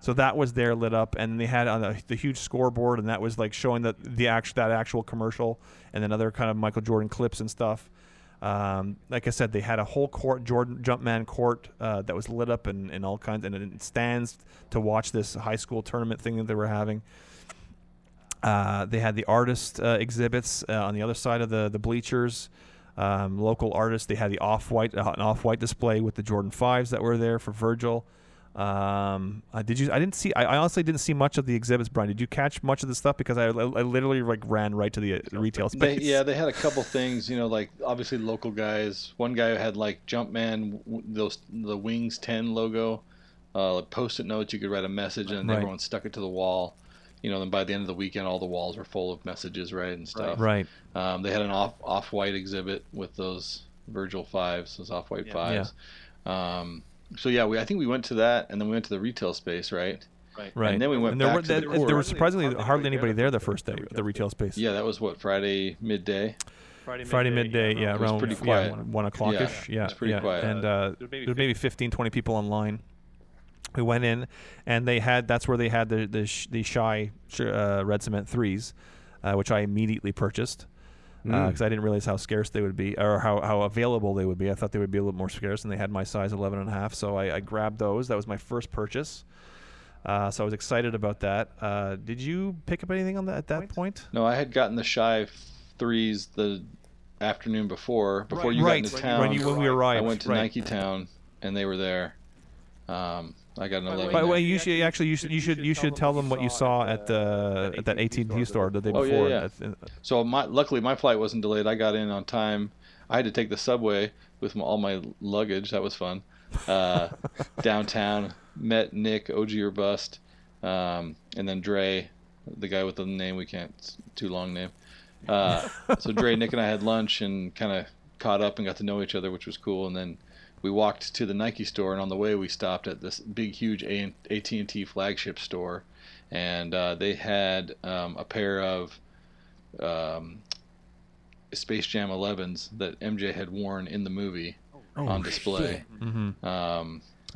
So that was there lit up, and they had on the huge scoreboard, and that was like showing that actual commercial, and then other kind of Michael Jordan clips and stuff. Like I said, they had a whole court, Jordan Jumpman court, that was lit up and all kinds, and it stands to watch this high school tournament thing that they were having. They had the artist exhibits on the other side of the bleachers. Local artists. They had the an off white display with the Jordan 5s that were there for Virgil. I honestly didn't see much of the exhibits. Brian, did you catch much of the stuff? Because I literally like ran right to the retail space. They had a couple things, like obviously local guys. One guy had like Jumpman, the Wings 10 logo, like Post-it notes. You could write a message and everyone stuck it to the wall. you know, then by the end of the weekend, all the walls were full of messages, right, and stuff. Right. They had an off-white exhibit with those Virgil 5s, those Off-White 5s. Yeah. So, yeah, I think we went to that, and then we went to the retail space, right? Right. And then we went and back to the court. There was surprisingly hardly anybody there the first day, the retail space. Yeah, that was, what, Friday midday? Friday midday, yeah. It was pretty quiet. 1 o'clock-ish. Yeah, it was pretty quiet. And there was maybe 15, 20 people online. We went in, and they had that's where they had the Shy Red Cement 3s, which I immediately purchased because I didn't realize how scarce they would be or how available they would be. I thought they would be a little more scarce, and they had my size 11.5, so I grabbed those. That was my first purchase. So I was excited about that. Did you pick up anything on that at that point? No, I had gotten the Shy 3s the afternoon before you got into town. Right, when we arrived. I went to Nike Town, and they were there. I got an 11. By the way, you should tell them what you saw at that AT&T store the day before. Oh, yeah, yeah. So luckily my flight wasn't delayed. I got in on time. I had to take the subway with all my luggage. That was fun. Downtown, met Nick, OG or Bust, and then Dre, the guy with the name we can't too long name. So Dre, Nick, and I had lunch and kind of caught up and got to know each other, which was cool. And then we walked to the Nike store, and on the way we stopped at this big, huge AT&T flagship store, and they had a pair of Space Jam 11s that MJ had worn in the movie on display. Mm-hmm. I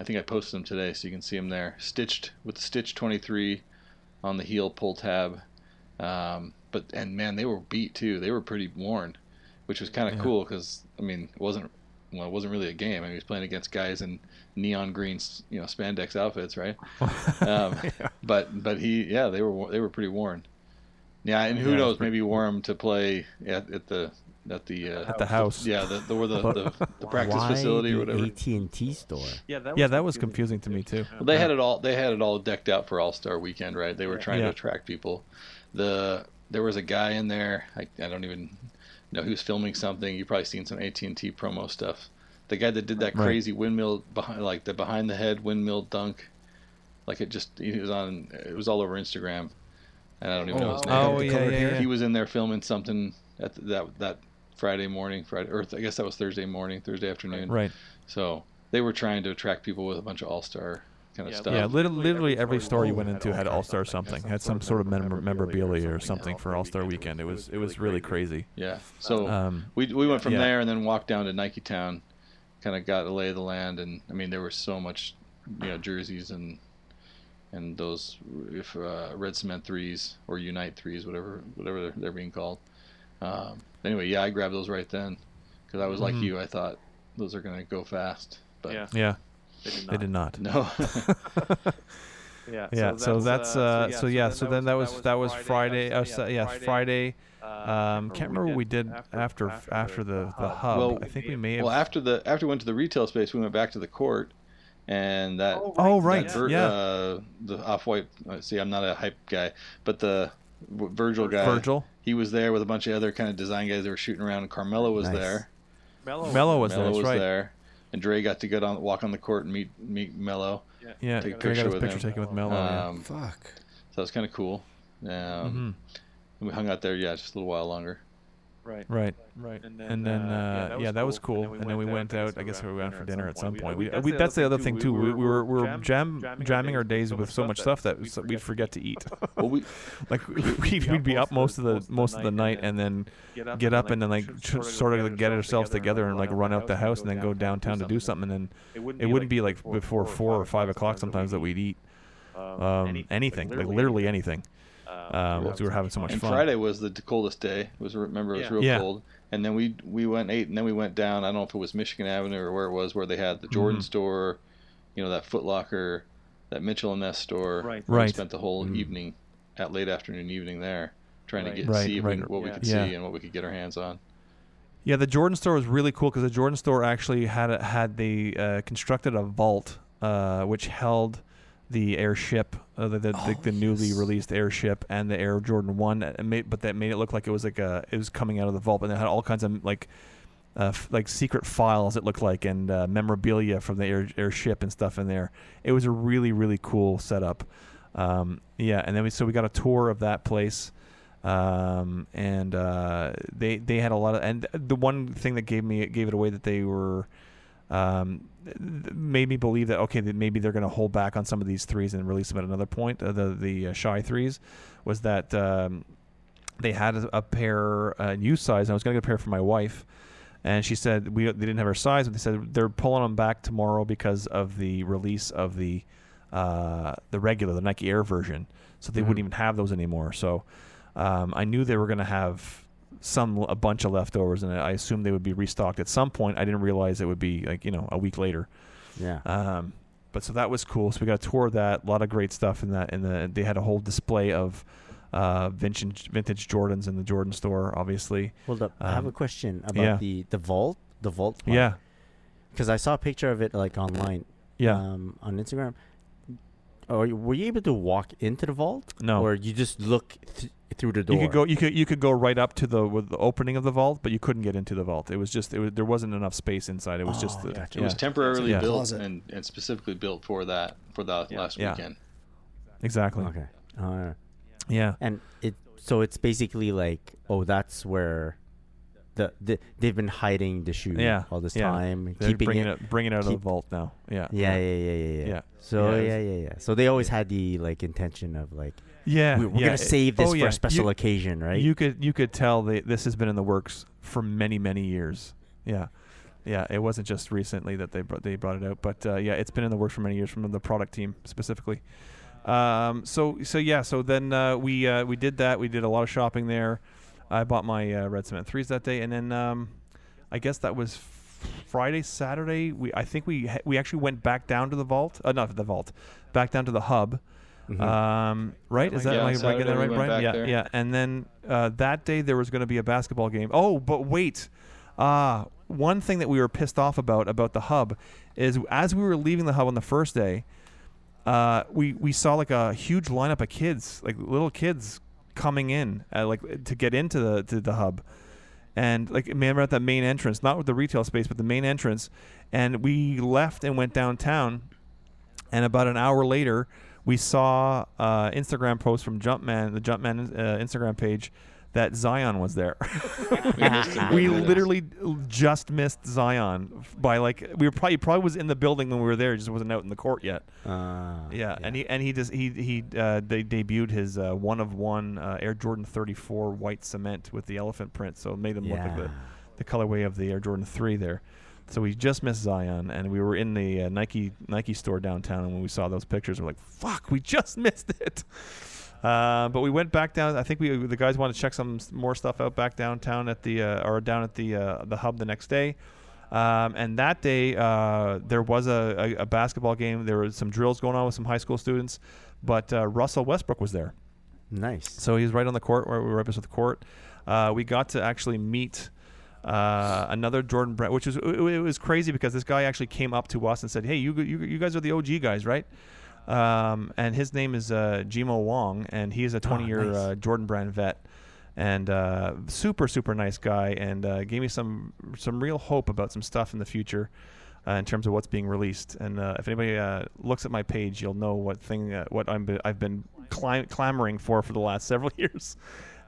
think I posted them today, so you can see them there, stitched with Stitch 23 on the heel pull tab. But man, they were beat too. They were pretty worn, which was kind of cool because it wasn't really a game. I mean, he was playing against guys in neon green, spandex outfits, right? But they were pretty worn. Yeah, and who knows? Maybe he wore them to play at the house. Yeah, the practice facility or whatever. AT&T store. Yeah, that was confusing to me too. Well, they had it all. They had it all decked out for All-Star Weekend, right? They were trying to attract people. There was a guy in there. I don't even. No, he was filming something. You've probably seen some AT&T promo stuff. The guy that did that crazy windmill, behind the head windmill dunk, it was all over Instagram, and I don't even know his name. He was in there filming something at that Friday morning, Earth. I guess that was Thursday afternoon. Right. So they were trying to attract people with a bunch of all-star kind of stuff. Yeah, literally every store you went into had all-star something, had some sort of memorabilia or something for All-Star Weekend. It was really crazy. Yeah. So we went from there and then walked down to Nike Town, kind of got a lay of the land, and I mean there was so much, jerseys and those Red Cement 3s or Unite 3s, whatever they're being called. Anyway, I grabbed those right then because I was like you. I thought those are going to go fast. But yeah. They did not. No. So that was Friday. Friday. Can't remember what we did after the hub. Well, I think we may have. Well, after we went to the retail space, we went back to the court, and that. The Off-White. See, I'm not a hype guy, but the Virgil guy. He was there with a bunch of other kind of design guys that were shooting around. And Carmelo was there. Mello was there. And Dre got to walk on the court and meet Mello. Yeah, take a picture with him. Picture taken with Mello. Fuck. So that was kind of cool. And we hung out there, just a little while longer. Right. And then that was cool. And then we went out. I guess we went out for dinner at some point. That's the other thing too. We were jamming our days with so much stuff that we'd forget to eat. We'd be up most of the night and then get up and then sort of get ourselves together and run out the house and then go downtown to do something. And then it wouldn't be before 4 or 5 o'clock sometimes that we'd eat anything, literally anything. Because we were having so much fun. Friday was the coldest day. It was real cold. And then we went and ate, and then we went down. I don't know if it was Michigan Avenue or where it was, where they had the Jordan store, that Foot Locker, that Mitchell & Ness store. Right. We spent the whole evening, late afternoon evening there, trying to see what we could see and what we could get our hands on. Yeah, the Jordan store was really cool because the Jordan store actually had constructed a vault which held the Airship, the newly released Airship, and the Air Jordan One, but that made it look like it was it was coming out of the vault, and it had all kinds of secret files it looked like, and memorabilia from the Airship and stuff in there. It was a really really cool setup. Yeah, and then we got a tour of that place. And they had a lot of, and the one thing that gave it away that they were made me believe that that maybe they're going to hold back on some of these threes and release them at another point. The shy threes was that they had a pair new size, and I was going to get a pair for my wife, and she said they didn't have her size, but they said they're pulling them back tomorrow because of the release of the regular, the Nike Air version, so they wouldn't even have those anymore. So I knew they were going to have a bunch of leftovers, and I assumed they would be restocked at some point. I didn't realize it would be a week later. Yeah. But so that was cool. So we got a tour of that. A lot of great stuff in that. And they had a whole display of vintage Jordans in the Jordan store, obviously. Hold up. I have a question about the vault. The vault. Yeah. Because I saw a picture of it online. Yeah. On Instagram. Were you able to walk into the vault? No. Or you just look through the door? You could go right up to the opening of the vault, but you couldn't get into the vault. There wasn't enough space inside. It was gotcha. It was temporarily built and specifically built for that last weekend. Exactly. Okay. Yeah. And it's basically like, that's where they've been hiding the shoe all this time. They're bringing it out of the vault now. Yeah. So so they always had the intention of we're gonna save this for a special occasion, right? You could tell this has been in the works for many years. Yeah. It wasn't just recently that they brought it out, but it's been in the works for many years from the product team specifically. So then we did that. We did a lot of shopping there. I bought my Red Cement 3s that day, and then I guess that was Friday, Saturday. I think we actually went back down to the vault, back down to the hub. Right? Is that regular right, Brian? Yeah, there. Yeah. And then that day there was going to be a basketball game. Oh, but wait. One thing that we were pissed off about the hub is as we were leaving the hub on the first day, we saw a huge lineup of kids, little kids coming in to get into the hub, and remember at the main entrance, not with the retail space but the main entrance, and we left and went downtown, and about an hour later we saw Instagram post from Jumpman Instagram page that Zion was there. We literally just missed Zion by we were probably was in the building when we were there, just wasn't out in the court yet. They debuted his 1 of 1 Air Jordan 34 white cement with the elephant print, so it made him look like the colorway of the Air Jordan 3 there. So we just missed Zion, and we were in the Nike store downtown, and when we saw those pictures, we're like, "Fuck, we just missed it." But we went back down. I think the guys wanted to check some more stuff out back downtown at the hub the next day. And that day there was a basketball game. There were some drills going on with some high school students, but Russell Westbrook was there. Nice. So he was right on the court. We were right beside the court. We got to actually meet another Jordan Brand, which was crazy because this guy actually came up to us and said, "Hey, you guys are the OG guys, right?" And his name is Jimo Wong, and he is a 20-year Jordan Brand vet, and super, super nice guy, and gave me some real hope about some stuff in the future in terms of what's being released. And if anybody looks at my page, you'll know what thing I've been clamoring for the last several years.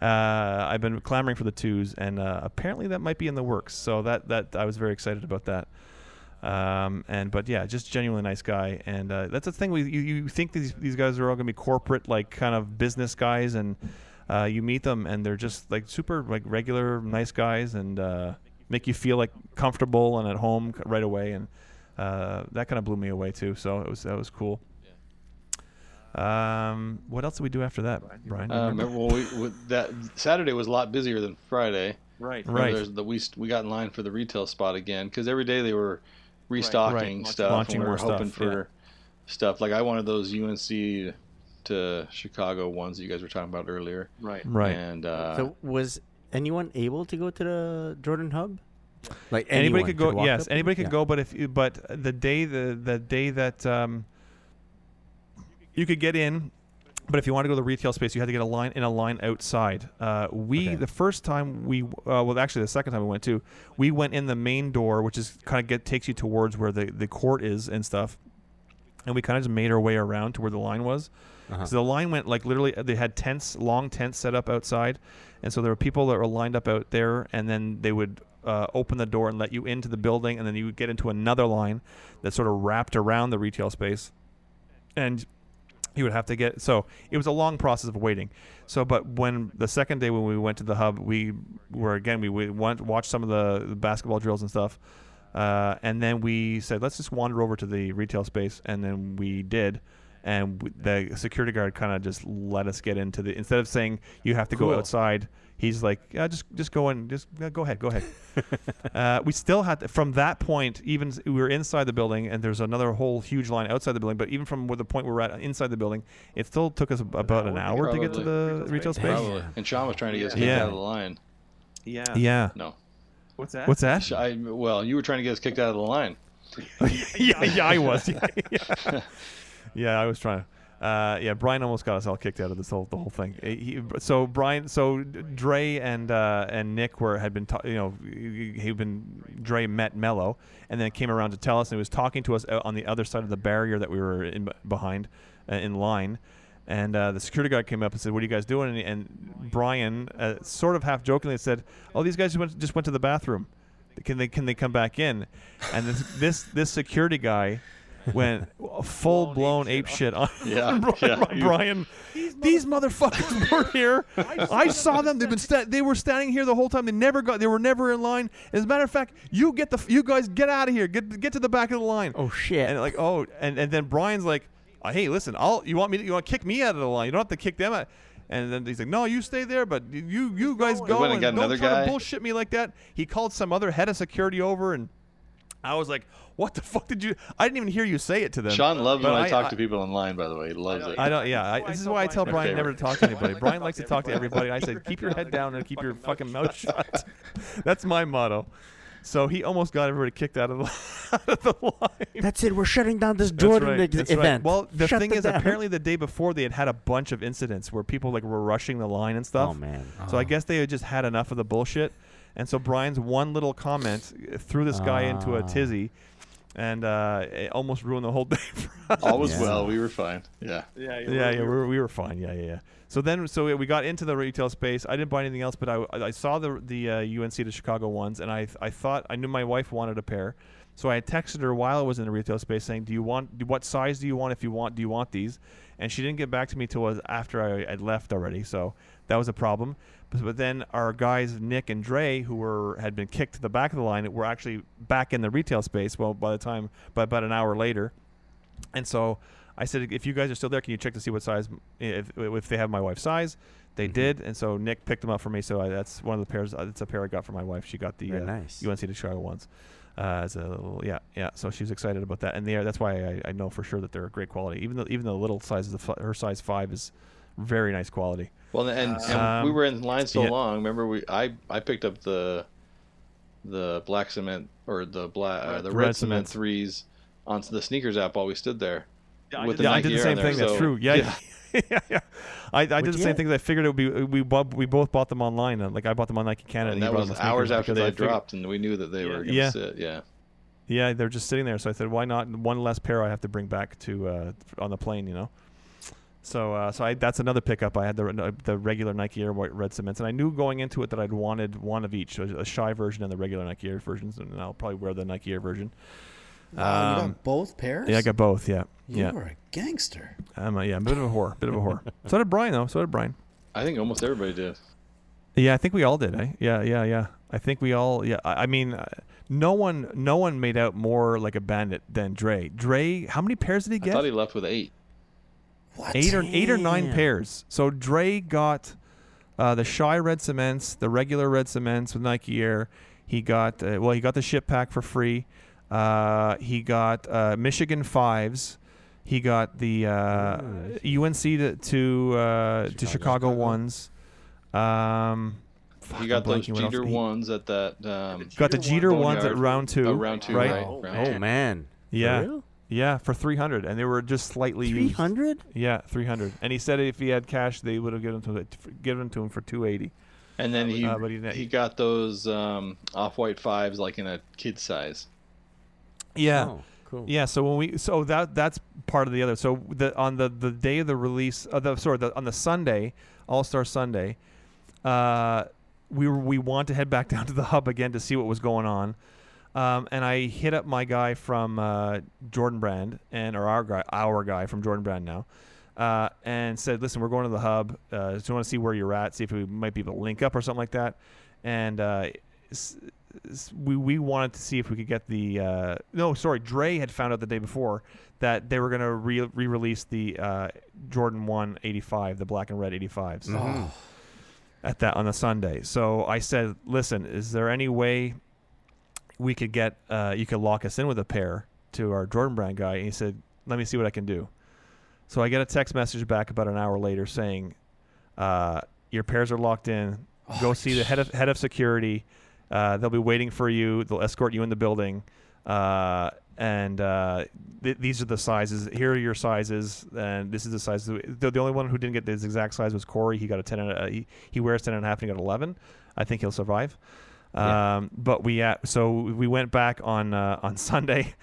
I've been clamoring for the 2s, and apparently that might be in the works. So that I was very excited about that. Just genuinely nice guy, and that's the thing. You think these guys are all gonna be corporate, kind of business guys, and you meet them and they're just super regular nice guys, and make you feel comfortable and at home right away, and that kind of blew me away too. So that was cool. What else did we do after that, Brian? That Saturday was a lot busier than Friday. Right. We got in line for the retail spot again because every day they were restocking stuff. Launching and we were hoping for stuff. I wanted those UNC to Chicago ones that you guys were talking about earlier. Right. And so was anyone able to go to the Jordan Hub? Anybody could go. Yes, anybody could go. But the day that you could get in, but if you want to go to the retail space, you had to get a line outside. The first time the second time we went too, we went in the main door, which is takes you towards where the court is and stuff. and we kind of just made our way around to where the line was. So the line went like literally, they had tents, long tents set up outside, and so there were people that were lined up out there, and then they would open the door and let you into the building, and then you would get into another line that sort of wrapped around the retail space, and you would have to get, so it was a long process of waiting. So, but when the second day when we went to the hub, we were again, we went watched some of the basketball drills and stuff. And then we said, let's just wander over to the retail space. And then we did. And the security guard kind of just let us get into the, instead of saying you have to go outside, he's like, yeah, just go in, just go ahead. We still had to, from that point, even we were inside the building, and there's another whole huge line outside the building. But even from where the point we're at inside the building, it still took us about an hour to get to the retail space. And Sean was trying to get us kicked out of the line. No. What's that? Well, you were trying to get us kicked out of the line. I was. I was trying to. Brian almost got us all kicked out of this whole thing. So Dre and Nick Dre met Mello and then came around to tell us, and he was talking to us on the other side of the barrier that we were in behind in line. And the security guard came up and said, "What are you guys doing?" And Brian, sort of half jokingly, said, "Oh, these guys just went to the bathroom. Can they come back in?" And this security guy went full blown ape shit on Brian. These motherfuckers were here. I saw them. They were standing here the whole time. They were never in line. As a matter of fact, you guys get out of here. Get to the back of the line. Oh shit. And like and then Brian's like, "Hey, listen, you want to kick me out of the line? You don't have to kick them out." And then he's like, "No, you stay there, but you guys go and don't try to bullshit me like that." He called some other head of security over, and I was like, "What the fuck did you? I didn't even hear you say it to them." Sean loves when I talk to people in line. By the way, he loves it. I don't. Yeah, this is why I tell Brian never to talk to anybody. Brian likes to talk to everybody. And I said, "Keep your head down and keep your fucking mouth shut." That's my motto. So he almost got everybody kicked out of the line. That's it. We're shutting down this Jordan event. Right. Well, the thing is, apparently the day before they had a bunch of incidents where people like were rushing the line and stuff. Oh man! So I guess they had just had enough of the bullshit, and so Brian's one little comment threw this guy into a tizzy, and it almost ruined the whole day for us. All was well. We were fine. We were fine. Yeah. So we got into the retail space. I didn't buy anything else, but I saw the UNC to Chicago ones, and I thought I knew my wife wanted a pair, so I texted her while I was in the retail space saying, "What size do you want? Do you want these?" And she didn't get back to me till after I had left already, so that was a problem. But then our guys Nick and Dre, who had been kicked to the back of the line, were actually back in the retail space. Well, by about an hour later, and so I said, "If you guys are still there, can you check to see what size, if they have my wife's size?" They did, and so Nick picked them up for me. So that's one of the pairs. It's a pair I got for my wife. She got the UNC to Chicago ones. So she was excited about that, and that's why I know for sure that they're great quality. Even the little size, her size 5 is very nice quality. Well, and we were in line so long. Remember, I picked up the black cement or the red cement 3s on the sneakers app while we stood there. I did the same thing. That's true. Yeah. I did the same thing. I figured it would be we both bought them online. Like I bought them on Nike Canada. And that was hours after they had dropped, and we knew that they were going to sit. Yeah, they're just sitting there. So I said, why not one less pair I have to bring back to on the plane, you know? So that's another pickup. I had the regular Nike Air Red Cements, and I knew going into it that I'd wanted one of each, a shy version and the regular Nike Air versions, and I'll probably wear the Nike Air version. Wow, you got both pairs? Yeah, I got both, yeah. You are a gangster. I'm a bit of a whore. So did Brian, though. I think almost everybody did. Yeah, I think we all did, eh? Yeah. I think we all, I mean, no one made out more like a bandit than Dre. Dre, how many pairs did he get? I thought he left with 8. What? 8 or 9 pairs. So Dre got the Shy Red Cements, the regular Red Cements with Nike Air. He got, the ship pack for free. He got Michigan 5s. He got the UNC to Chicago ones. You got those Jeter ones at that. Got the Jeter ones at Round Two. Round two, right? Oh man, yeah, for real? Yeah, for $300, and they were just slightly $300. Yeah, $300, and he said if he had cash, they would have given them to him for $280. And then he got those Off White 5s like in a kid size. Yeah, cool. Yeah, so when we that's part of the other. So on the day of the release, on the Sunday, All-Star Sunday, we want to head back down to the hub again to see what was going on. And I hit up my guy from Jordan Brand, or our guy from Jordan Brand now, and said, "Listen, we're going to the hub. Just want to see where you're at, see if we might be able to link up or something like that." And we wanted to see if we could get the Dre had found out the day before that they were going to re-release the Jordan 1 85, the black and red 85s. Oh. At that on the Sunday. So I said, "Listen, is there any way we could get you could lock us in with a pair to our Jordan Brand guy?" And he said, "Let me see what I can do." So I get a text message back about an hour later saying, "Your pairs are locked in. Go see the head of security. They'll be waiting for you. They'll escort you in the building. These are the sizes. Here are your sizes, and this is the size." The only one who didn't get his exact size was Corey. He got a 10. He wears 10.5, and he got 11. I think he'll survive. Yeah. But so we went back on Sunday,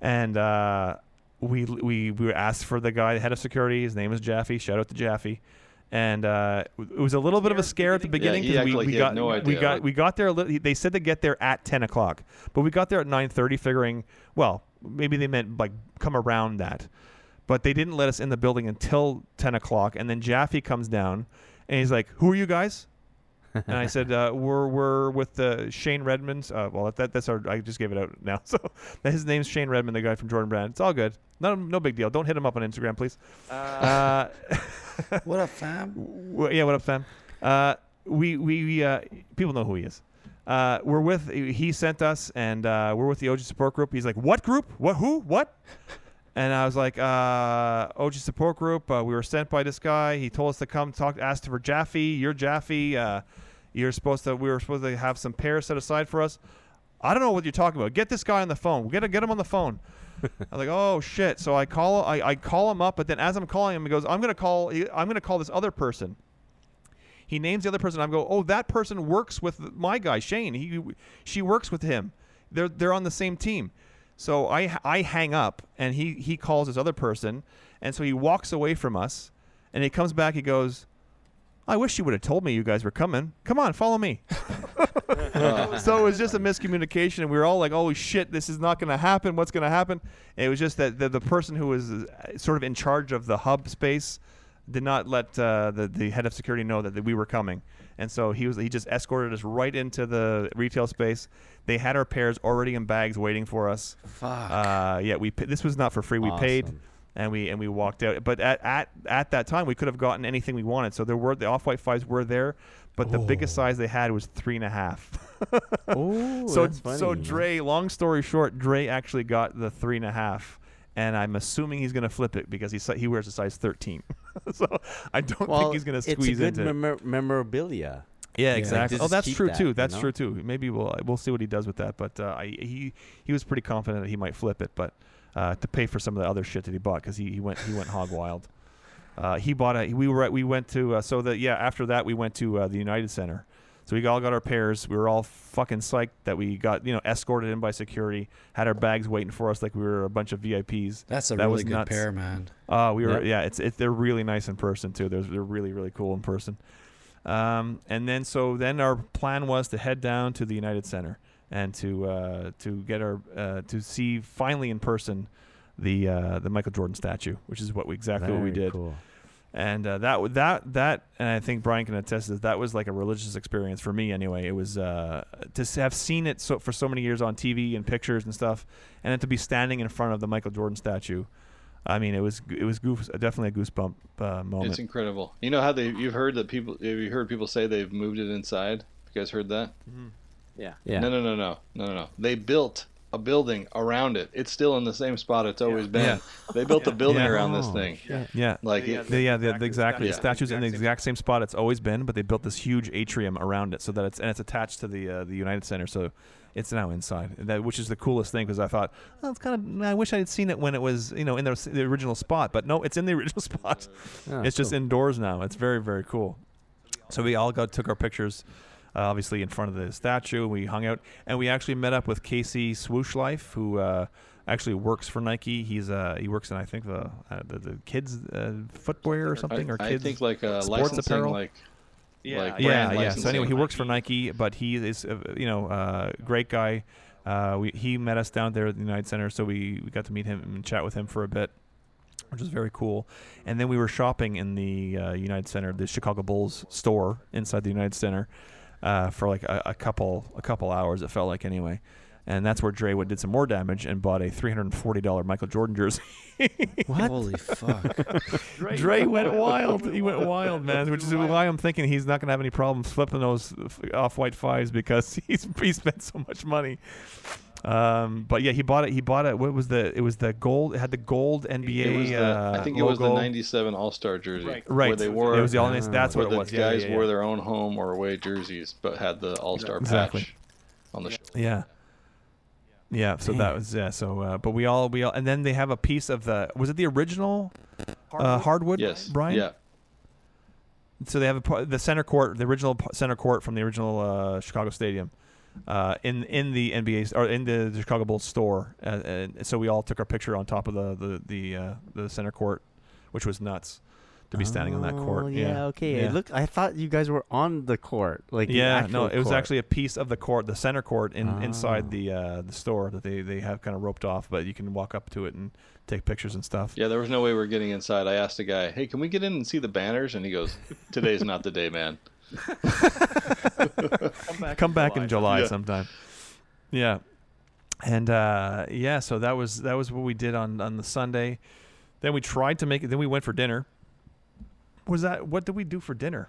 and we asked for the guy, the head of security. His name is Jaffe. Shout out to Jaffe. And it was a little bit of a scare at the beginning because we got there. They said to get there at 10 o'clock, but we got there at 9:30, figuring, well, maybe they meant like come around that, but they didn't let us in the building until 10 o'clock. And then Jaffe comes down and he's like, "Who are you guys?" And I said, we're with Shane Redmond's. I just gave it out now. So his name's Shane Redmond, the guy from Jordan Brand. It's all good. No big deal. Don't hit him up on Instagram, please. What up, fam? Yeah, what up, fam? We people know who he is. He sent us, and we're with the OG Support Group. He's like, "What group? What? Who? What?" And I was like, OG Support Group. We were sent by this guy. He told us to come asked for Jaffe. You're Jaffe. We were supposed to have some pairs set aside for us. I don't know what you're talking about. Get this guy on the phone. We gotta get him on the phone. I was like, oh shit. So I call him up, but then as I'm calling him, he goes, I'm gonna call this other person. He names the other person. I go, oh, that person works with my guy Shane. She works with him. They're on the same team. So I hang up, and he calls this other person, and so he walks away from us, and he comes back. He goes, I wish you would have told me you guys were coming. Come on, follow me. So it was just a miscommunication, and we were all like, oh, shit, this is not going to happen. What's going to happen? And it was just that the person who was sort of in charge of the hub space did not let the head of security know that we were coming. And so he just escorted us right into the retail space. They had our pairs already in bags waiting for us. Fuck. This was not for free. We paid. And we walked out. But at that time, we could have gotten anything we wanted. So the Off-White Fives were there, but the biggest size they had was 3.5. Oh, so that's funny. So Dre, long story short, Dre actually got the 3.5, and I'm assuming he's going to flip it because he wears a size 13. So I don't think he's going to squeeze into it. It's good memorabilia. Yeah, exactly. That's true too. That's true too. Maybe we'll see what he does with that. But he was pretty confident that he might flip it, but. To pay for some of the other shit that he bought because he went hog wild. After that we went to the United Center. So we all got our pairs. We were all fucking psyched that we got escorted in by security, had our bags waiting for us like we were a bunch of VIPs. That really was good nuts. Pair, man. They're really nice in person too. They're really really cool in person. And then our plan was to head down to the United Center. And to get our to see finally in person the Michael Jordan statue, which is what we did. Cool. And and I think Brian can attest to this, that was like a religious experience for me anyway. It was to have seen it for so many years on TV and pictures and stuff, and then to be standing in front of the Michael Jordan statue. I mean, it was definitely a goosebump moment. It's incredible. You know how you've heard people say they've moved it inside. You guys heard that? Mm-hmm. Yeah. No. They built a building around it. It's still in the same spot it's always been. Yeah. They built a building around this thing. Yeah. The statue's in the exact same spot it's always been, but they built this huge atrium around it so that it's attached to the United Center, so it's now inside. Which is the coolest thing because I thought, I wish I had seen it when it was, in the original spot, but no, it's in the original spot. It's just indoors now. It's very very cool. So we all took our pictures. Obviously in front of the statue, we hung out, and we actually met up with Casey Swoosh Life, who actually works for Nike. He's he works in, I think, the kids footwear or something, or kids, I think, like sports apparel. Yeah. So anyway, he works for Nike, but he is great guy. He met us down there at the United Center, so we got to meet him and chat with him for a bit, which is very cool. And then we were shopping in the United Center, the Chicago Bulls store inside the United Center, for like a couple hours, it felt like, anyway. And that's where Dre did some more damage and bought a $340 Michael Jordan jersey. What? Holy fuck. Dre went wild. He went wild, man, which is why I'm thinking he's not going to have any problem flipping those Off White Fives, because he spent so much money. But yeah, he bought it. What was it was the gold, it had the gold NBA. It was the 97 All-Star jersey. Right. Where they wore, it was the all that's what it was. The guys wore their own home or away jerseys, but had the All-Star patch on the shoulder. Yeah. Yeah, so that was but we all and then they have a piece of the, was it the original hardwood? Yes, Brian. Yeah. So they have the center court, the original center court from the original Chicago Stadium, in the NBA or in the Chicago Bulls store. And so we all took our picture on top of the center court, which was nuts to be standing on that court. Yeah. Okay. Yeah. I thought you guys were on the court. It was actually a piece of the court, the center court inside the store that they have kind of roped off, but you can walk up to it and take pictures and stuff. Yeah, there was no way we were getting inside. I asked the guy, "Hey, can we get in and see the banners?" And he goes, "Today's not the day, man." Come back in July sometime. Yeah. And so that was what we did on the Sunday. Then we tried to make it, then we went for dinner. What did we do for dinner?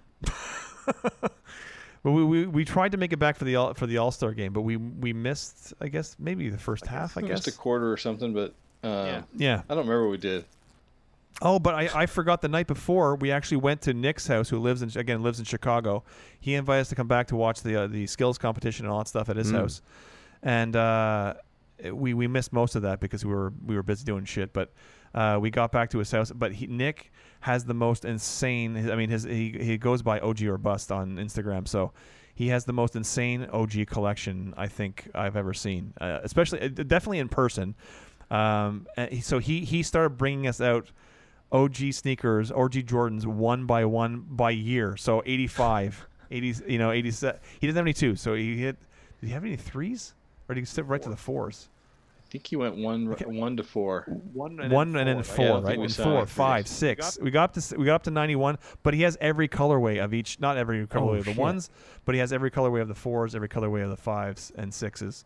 Well, we tried to make it back for the All-Star game, but we missed, I guess, maybe the first half. I guess just a quarter or something, but yeah, I don't remember what we did. Oh, but I forgot the night before we actually went to Nick's house, who lives in Chicago. He invited us to come back to watch the skills competition and all that stuff at his house, and we missed most of that because we were busy doing shit, but. We got back to his house, but Nick has the most insane. I mean, he goes by OG or Bust on Instagram, so he has the most insane OG collection I think I've ever seen, definitely in person. So he started bringing us out OG sneakers, OG Jordans, one by year. So 85, 80s, 87. He doesn't have any twos, so he hit. Did he have any threes, or did he step right to the fours? I think he went one to four. One and then four, right? And 4, 5, 6. We got up to 91, but he has every colorway of each. Not every colorway of the ones, but he has every colorway of the fours, every colorway of the fives and sixes.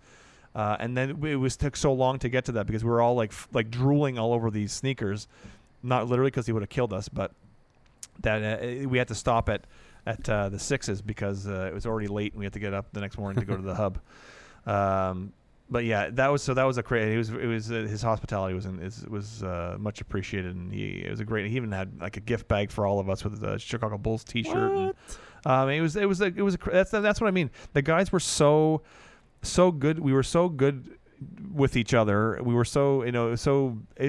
And then it took so long to get to that because we were all like drooling all over these sneakers. Not literally because he would have killed us, but that we had to stop at the sixes because it was already late and we had to get up the next morning to go to the hub. But yeah, that was a great. It was his hospitality was much appreciated, and it was a great. He even had like a gift bag for all of us with the Chicago Bulls T-shirt. And, it was. That's what I mean. The guys were so good. We were so good with each other. We were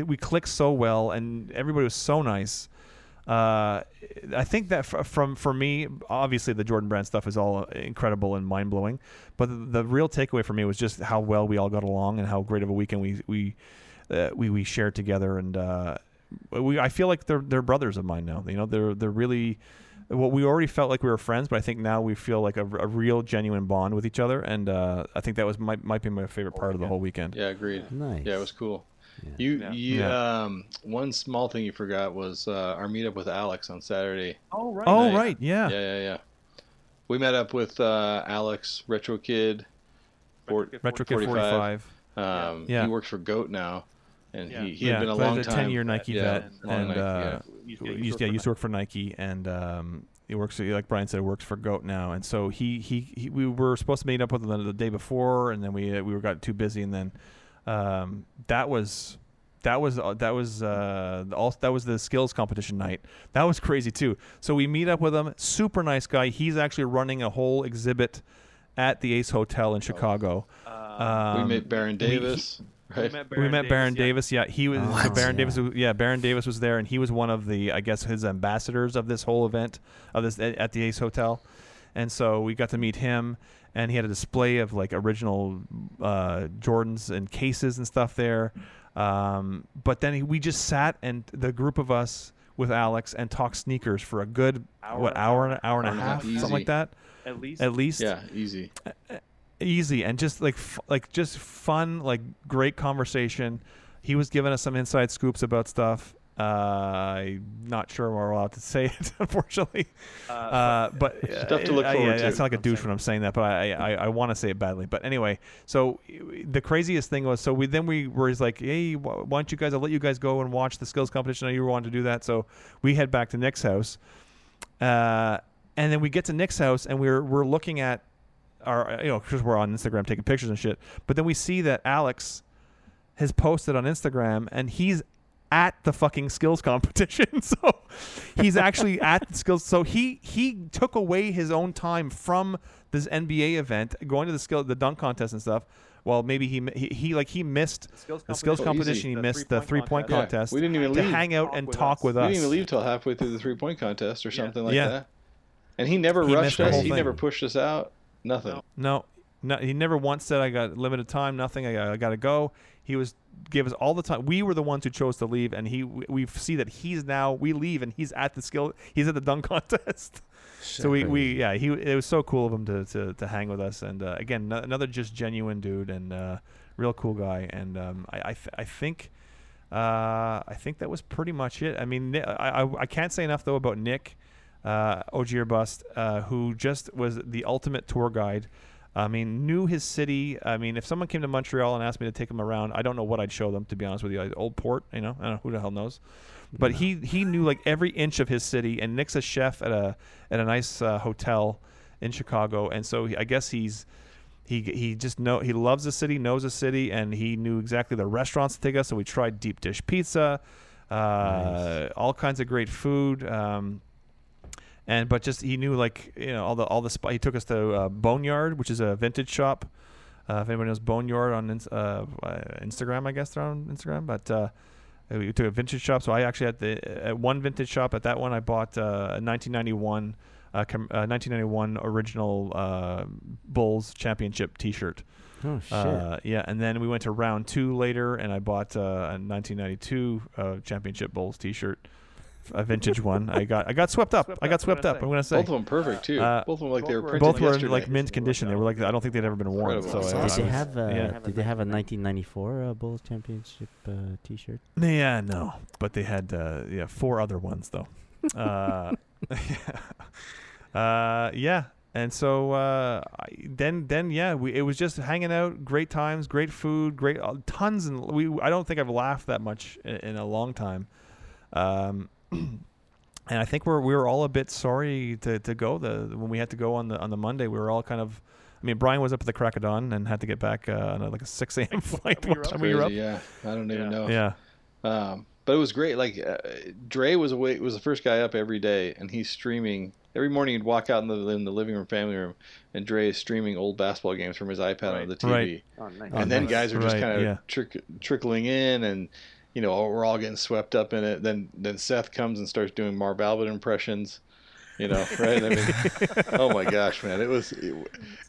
we clicked so well, and everybody was so nice. I think that for me, obviously the Jordan Brand stuff is all incredible and mind blowing, but the real takeaway for me was just how well we all got along and how great of a weekend we shared together. And I feel like they're brothers of mine now. They're really we already felt like we were friends, but I think now we feel like a real genuine bond with each other. And I think that was might be my favorite part of the whole weekend. Yeah, agreed. Nice. Yeah, it was cool. Yeah. One small thing you forgot was our meetup with Alex on Saturday. Oh right. Oh right. Yeah. Yeah. We met up with Alex, Retro Kid, Retro Kid 45. He works for Goat now, and he had been a long time 10-year Nike vet, used to work for Nike, and he works, like Brian said, works for Goat now, and so he we were supposed to meet up with him the day before, and then we got too busy, and then. That was the skills competition night. That was crazy too. So we meet up with him. Super nice guy. He's actually running a whole exhibit at the Ace Hotel in Chicago. We met Baron Davis. We met Baron Davis. Yeah, he was Baron Davis. Yeah, Baron Davis was there, and he was one of the, I guess, his ambassadors of this whole event at the Ace Hotel. And so we got to meet him, and he had a display of like original Jordans and cases and stuff there. But then we just sat, and the group of us with Alex, and talked sneakers for a good hour and a half, easy. Something like that. At least, yeah, easy, and just like just fun, like great conversation. He was giving us some inside scoops about stuff. I'm not sure we're allowed to say it, unfortunately. But stuff to look forward to. I sound like a douche when I'm saying that, but I want to say it badly. But anyway, so the craziest thing was, so we were like, hey, why don't you guys? I'll let you guys go and watch the skills competition. I know you wanted to do that, so we head back to Nick's house, and then we get to Nick's house, and we're looking at our, because we're on Instagram taking pictures and shit. But then we see that Alex has posted on Instagram, and he's at the fucking skills competition. So he's actually at the skills. So he took away his own time from this NBA event, going to the dunk contest and stuff. Well, maybe he missed the skills competition. He missed the 3-point contest. Yeah. We didn't even leave to hang out and talk with us. We didn't even leave till halfway through the 3-point contest or something like that. And he never rushed us. He never pushed us out. Nothing. No, he never once said I got limited time. Nothing. I got to go. He gave us all the time. We were the ones who chose to leave, and we see that he's now. We leave, and he's at the skill. He's at the dunk contest. Shit, so it was so cool of him to hang with us. And again, another just genuine dude and real cool guy. And I think that was pretty much it. I mean, I can't say enough though about Nick, OG or Bust, who just was the ultimate tour guide. I mean, knew his city. I mean, if someone came to Montreal and asked me to take him around, I don't know what I'd show them, to be honest with you. Like Old Port, I don't know, who the hell knows. But he knew like every inch of his city. And Nick's a chef at a nice hotel in Chicago, and so I guess he loves the city, knows the city, and he knew exactly the restaurants to take us. So we tried deep dish pizza, nice. All kinds of great food. But just he knew all the he took us to Boneyard, which is a vintage shop. If anybody knows Boneyard on Instagram, I guess they're on Instagram. But we took a vintage shop. So I actually at one vintage shop at that one I bought a 1991 original Bulls championship T-shirt. Oh shit! Yeah, and then we went to Round Two later, and I bought a 1992 championship Bulls T-shirt. A vintage one. I got swept up. I'm gonna say both of them perfect too. Both of them like they were printed. Both were in like mint condition. They were like I don't think they'd ever been worn. So did they have a 1994 Bulls championship T-shirt? Yeah, no. But they had four other ones though. Yeah. And so it was just hanging out, great times, great food, great tons, and I don't think I've laughed that much in a long time. And I think we were all a bit sorry to go when we had to go on the Monday. We were all kind of, I mean, Brian was up at the crack of dawn and had to get back on a 6 a.m. flight. We were up. Yeah, I don't even know. Yeah. But it was great. Like Dre was away, was the first guy up every day, and he's streaming every morning. He'd walk out in the living room, family room, and Dre is streaming old basketball games from his iPad on the TV. Right. Oh, nice. And then guys are just kind of trickling in and. We're all getting swept up in it. Then Seth comes and starts doing Marv Albert impressions. Right? I mean, oh my gosh, man! It was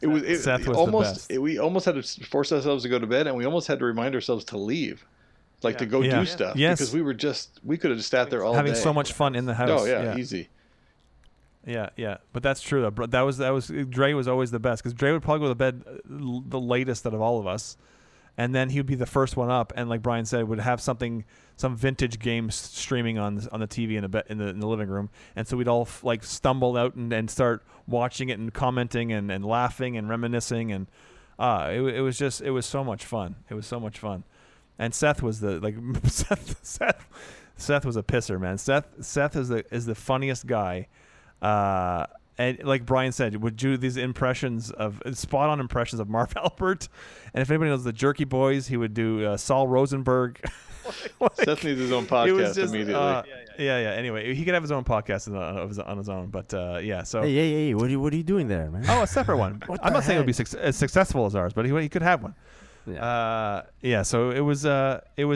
almost the best. We almost had to force ourselves to go to bed, and we almost had to remind ourselves to leave, to go do stuff. Yes. Because we could have just sat there all having day. Having so much fun in the house. Oh yeah, easy. Yeah, but that's true though. That was Dre was always the best because Dre would probably go to bed the latest out of all of us. And then he would be the first one up, and like Brian said, would have some vintage game streaming on the TV in the living room, and so we'd all stumble out and start watching it and commenting and laughing and reminiscing, and it was so much fun. It was so much fun, and Seth was Seth was a pisser, man. Seth is the funniest guy. And like Brian said, would do these spot-on impressions of Marv Albert. And if anybody knows the Jerky Boys, he would do Saul Rosenberg. Seth needs his own podcast immediately. Anyway, he could have his own podcast on his own. But, so... Hey, what are you doing there, man? Oh, a separate one. I'm not saying it would be as successful as ours, but he could have one. Yeah. So it was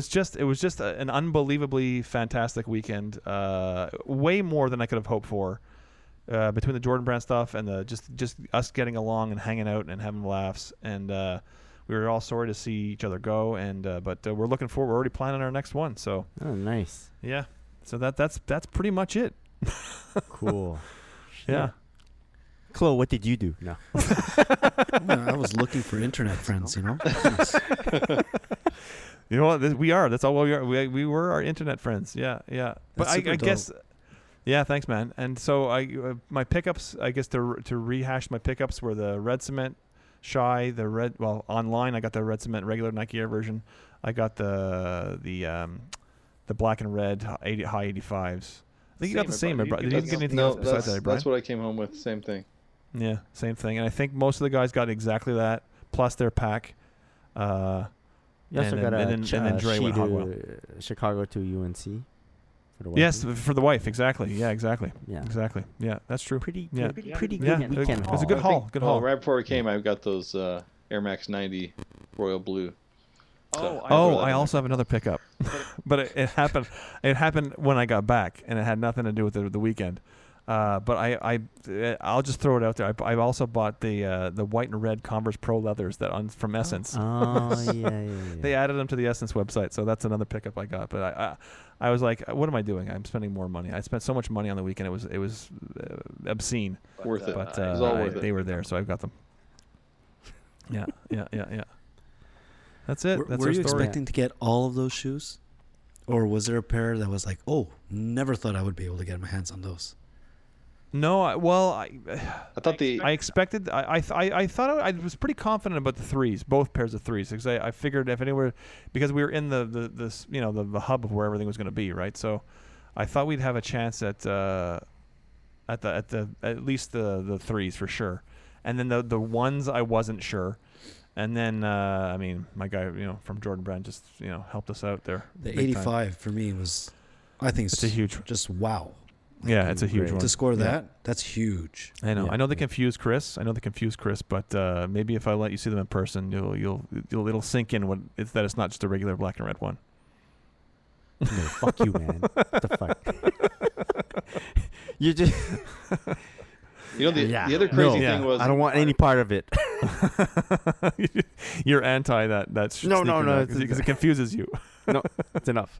just an unbelievably fantastic weekend. Way more than I could have hoped for. between the Jordan Brand stuff and the just us getting along and hanging out and having laughs, and we were all sorry to see each other go, and but we're looking forward. We're already planning our next one. So nice. Yeah. So that's pretty much it. Cool. Yeah. Chloe, what did you do? No. I was looking for internet friends, you know. You know what? We are. That's all we are. We were our internet friends. Yeah, yeah. But I guess. Yeah, thanks, man. And so my pickups, I guess to rehash my pickups, were the Red Cement Shy, the red. Well, online I got the Red Cement regular Nike Air version. I got the black and red high 85s. I think you got the same. Did you get anything else besides that, Brian? That's what I came home with. Same thing. Yeah, same thing. And I think most of the guys got exactly that plus their pack. You also got and then Dre went Hotwell. Chicago to UNC. For the wife. Yes, for the wife. Exactly. Yeah. Exactly. Yeah. Exactly. Yeah. That's true. Pretty good. Yeah. Weekend. It was a good haul. Good haul. Well, right before we came, I got those Air Max 90 Royal Blue. So I also have another pickup, but it happened. It happened when I got back, and it had nothing to do with the weekend. But I'll just throw it out there. I also bought the white and red Converse Pro Leathers from Essence. Oh yeah. They added them to the Essence website, so that's another pickup I got. But I was like, what am I doing? I'm spending more money. I spent so much money on the weekend. It was obscene. Worth it. But it was all worth it. They were there, so I got them. Yeah. That's it. That's were you story. Expecting to get all of those shoes, or was there a pair that was like, oh, never thought I would be able to get my hands on those? No, I was pretty confident about the threes, both pairs of threes, because I figured if anywhere, because we were in the hub of where everything was going to be, right? So I thought we'd have a chance at least the threes for sure, and then the ones I wasn't sure. And then, my guy, from Jordan Brand just, helped us out there. The 85 time. For me was, I think it's a huge, just wow. Yeah, it's a huge one. To score that's huge. I know. Yeah. I know they confused Chris. But maybe if I let you see them in person, it'll sink in that it's not just a regular black and red one. No, fuck you, man. What the fuck? You just. The other crazy thing was... I don't want any part of it. You're anti that sneaker. No. Because it confuses you. No, it's enough.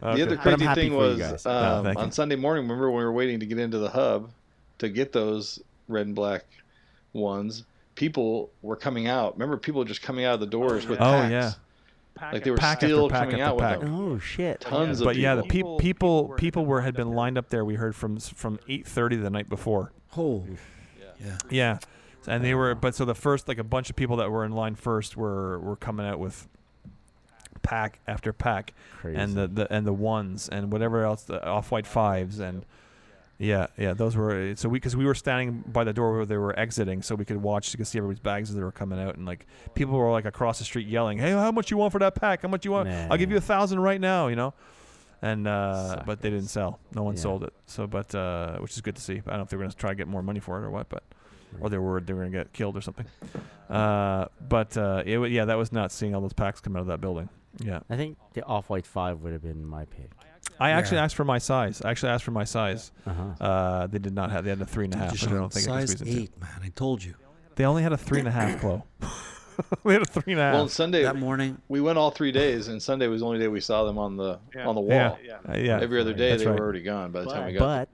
Okay. The other crazy thing was on Sunday morning, remember when we were waiting to get into the hub to get those red and black ones, people were coming out. Remember people were just coming out of the doors with packs. Oh, yeah. Like they were still coming out with them. Oh shit! Tons of people. But yeah, the people were had been lined up there. We heard from 8:30 the night before. Oh, yeah. And they were, but so the first like a bunch of people that were in line first were coming out with pack after pack. Crazy. And the ones and whatever else, the Off-White 5s and. Yeah, those were so because we were standing by the door where they were exiting, so we could see everybody's bags as they were coming out, and like people were like across the street yelling, "Hey, how much you want for that pack? How much you want? Man. I'll give you 1,000 right now," And but they didn't sell. No one sold it. So, but which is good to see. I don't know if they were going to try to get more money for it or what, but or they were going to get killed or something. But that was nuts seeing all those packs come out of that building. Yeah, I think the Off-White 5 would have been my pick. I actually asked for my size. Uh-huh. They did not have. They had a 3.5. Which I don't think size it was 8, man. I told you. They only had a 3.5, Chloe. They had a 3.5. Well, Sunday that morning we went all 3 days, and Sunday was the only day we saw them on the wall. Yeah. Every other day they were already gone by the time we got.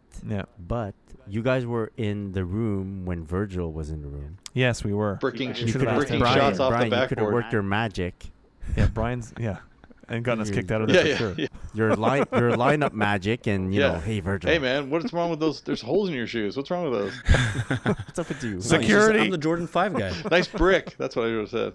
But you guys were in the room when Virgil was in the room. Yes, we were. Bricking shots off the backboard. You could have worked your magic. Yeah, Brian's. Yeah. And gotten us kicked out of there for sure. Yeah. Your lineup magic and, you know, hey, Virgil. Hey, man, what's wrong with those? There's holes in your shoes. What's wrong with those? What's up with you? Security. I'm the Jordan 5 guy. Nice brick. That's what I would have said.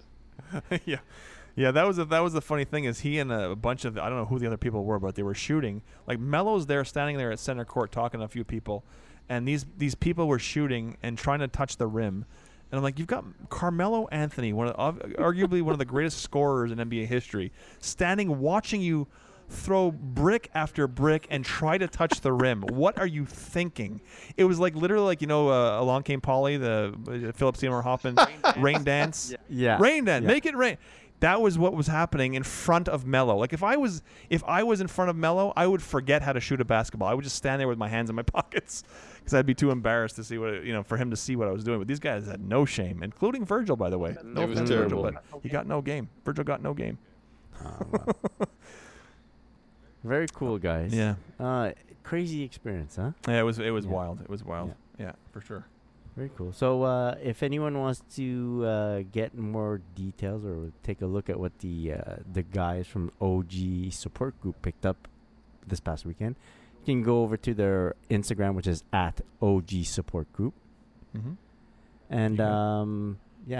Yeah, that was the funny thing is he and a bunch of, I don't know who the other people were, but they were shooting. Like, Melo's there standing there at center court talking to a few people, and these people were shooting and trying to touch the rim. And I'm like, you've got Carmelo Anthony, arguably one of the greatest scorers in NBA history, standing watching you throw brick after brick and try to touch the rim. What are you thinking? It was like literally like, Along Came Polly, the Philip Seymour Hoffman, Rain Dance. Make it rain. That was what was happening in front of Melo. Like, if I was in front of Melo, I would forget how to shoot a basketball. I would just stand there with my hands in my pockets because I'd be too embarrassed to see what, you know, for him to see what I was doing. But these guys had no shame, including Virgil, by the way. No, it was terrible. Virgil, but he got no game. Virgil got no game. Wow. Very cool, guys. Yeah. Crazy experience, huh? Yeah, it was wild. It was wild. Yeah, for sure. Very cool. So if anyone wants to get more details or take a look at what the guys from OG Support Group picked up this past weekend, you can go over to their Instagram, which is at OG Support Group. Mm-hmm. And,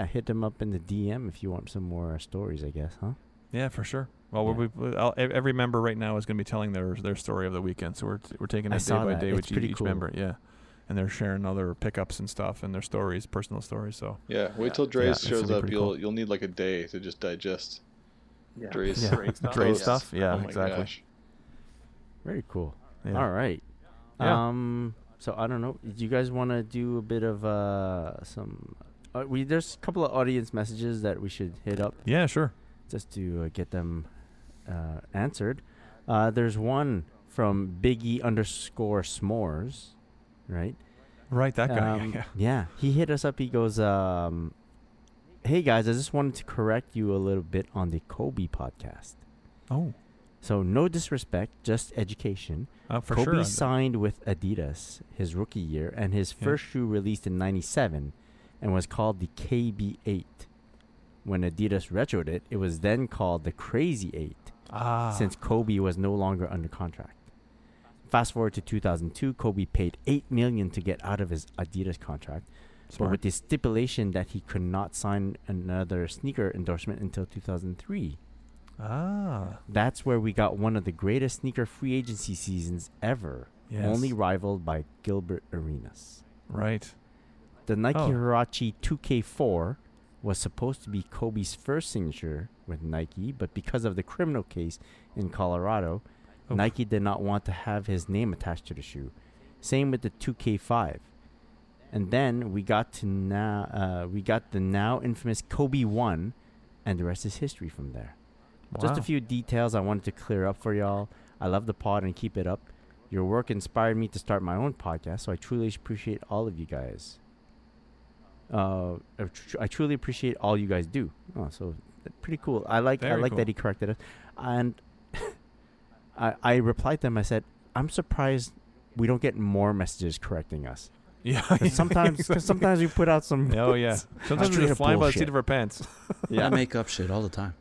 hit them up in the DM if you want some more stories, I guess, huh? Yeah, for sure. Well, every member right now is going to be telling their story of the weekend, so we're taking it day by day with each member. Yeah. And they're sharing other pickups and stuff and their stories, personal stories. So wait till Dre shows up. You'll need like a day to just digest Dre's stuff. Yeah, exactly. Gosh. Very cool. Yeah. All right. Yeah. So I don't know. Do you guys want to do a bit of some? There's a couple of audience messages that we should hit up. Yeah, sure. Just to get them answered. There's one from Biggie_S'mores. Right, that guy. Yeah, he hit us up. He goes, hey, guys, I just wanted to correct you a little bit on the Kobe podcast. Oh. So no disrespect, just education. For Kobe signed with Adidas his rookie year, and his first shoe released in 97 and was called the KB8. When Adidas retroed it, it was then called the Crazy 8 since Kobe was no longer under contract. Fast forward to 2002, Kobe paid $8 million to get out of his Adidas contract, but with the stipulation that he could not sign another sneaker endorsement until 2003. That's where we got one of the greatest sneaker free agency seasons ever, only rivaled by Gilbert Arenas. Right. The Nike Huarache 2K4 was supposed to be Kobe's first signature with Nike, but because of the criminal case in Colorado, Nike did not want to have his name attached to the shoe. Same with the 2K5. And then we got the now infamous Kobe 1, and the rest is history from there. Wow. Just a few details I wanted to clear up for y'all. I love the pod and keep it up. Your work inspired me to start my own podcast, so I truly appreciate all of you guys. I truly appreciate all you guys do. Oh, so pretty cool. I like that he corrected us. And I replied to him. I said, I'm surprised we don't get more messages correcting us. Yeah. Sometimes we put out some. Oh, yeah. Sometimes we just fly by the seat of our pants. I make up shit all the time.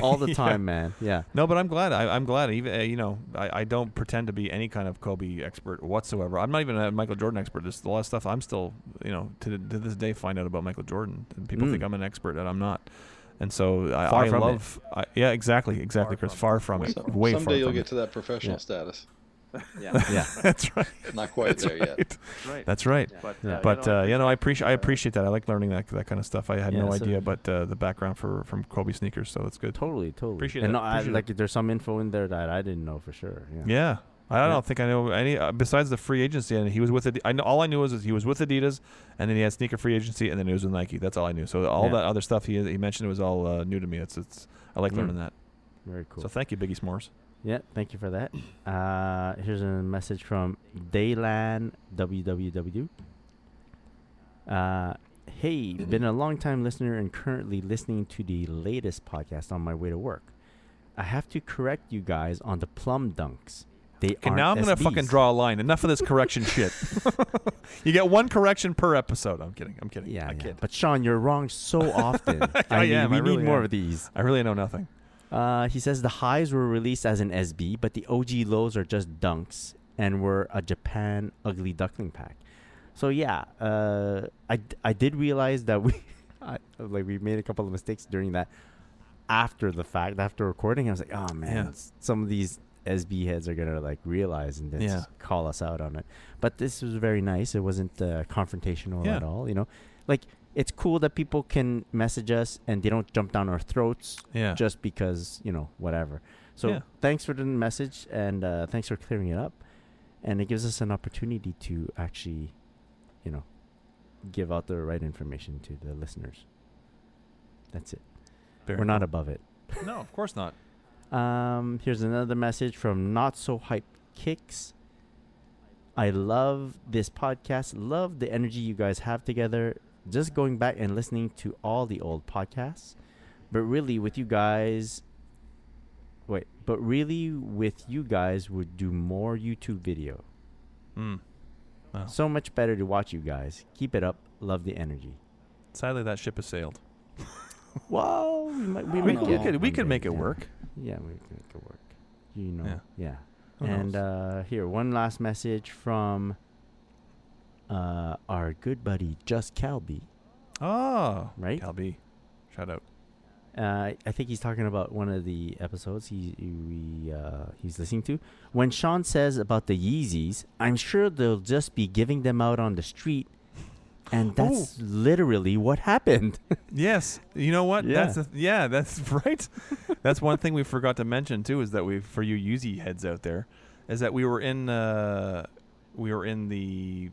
All the time, man. Yeah. No, but I'm glad. I'm glad. Even I don't pretend to be any kind of Kobe expert whatsoever. I'm not even a Michael Jordan expert. There's a lot of stuff I'm still, to this day find out about Michael Jordan. And people think I'm an expert, and I'm not. And so I love it. Exactly, Chris. Far from it. Way far from it. Someday you'll get to that professional status. Yeah. That's right. Not quite yet. Right. That's right. Yeah. But I appreciate that. I like learning that kind of stuff. I had no idea, but the background from Kobe sneakers, so it's good. Totally. Appreciate it. There's some info in there that I didn't know for sure. Yeah. I don't think I know any besides the free agency, and he was with Adidas. I know all I knew was he was with Adidas, and then he had sneaker free agency, and then he was with Nike. That's all I knew. So all that other stuff he mentioned was all new to me. It's I like learning that. Very cool. So thank you, Biggie S'mores. Yeah, thank you for that. Here's a message from Daylan WWW. Hey, been a long time listener and currently listening to the latest podcast on my way to work. I have to correct you guys on the plum dunks. Now I'm going to fucking draw a line. Enough of this correction shit. You get one correction per episode. I'm kidding. Yeah, I kid. But Sean, you're wrong so often. I really need more of these. I really know nothing. He says the highs were released as an SB, but the OG lows are just dunks and were a Japan ugly duckling pack. So yeah, I did realize that we made a couple of mistakes during that after the fact, after recording. I was like, oh man, some of these SB heads are going to realize and then call us out on it. But this was very nice. It wasn't confrontational at all, it's cool that people can message us and they don't jump down our throats just because, whatever. So thanks for the message and thanks for clearing it up. And it gives us an opportunity to actually, give out the right information to the listeners. That's it. Very We're cool. Not above it. No, of course not. Here's another message from Not So Hype Kicks. I love this podcast. Love the energy you guys have together. Just going back and listening to all the old podcasts. But really with you guys... Wait. But really with you guys would do more YouTube video. Wow. So much better to watch you guys. Keep it up. Love the energy. Sadly, that ship has sailed. Well, we could make it work. Yeah, we could make it work. You know. Yeah. And here, one last message from our good buddy, Just Calby. Oh. Right? Calby. Shout out. I think he's talking about one of the episodes he's listening to. When Sean says about the Yeezys, I'm sure they'll just be giving them out on the street. And that's literally what happened. Yes. You know what? Yeah. That's right. That's one thing we forgot to mention, too, is that for you Yeezy heads out there, is that we were in the SUV.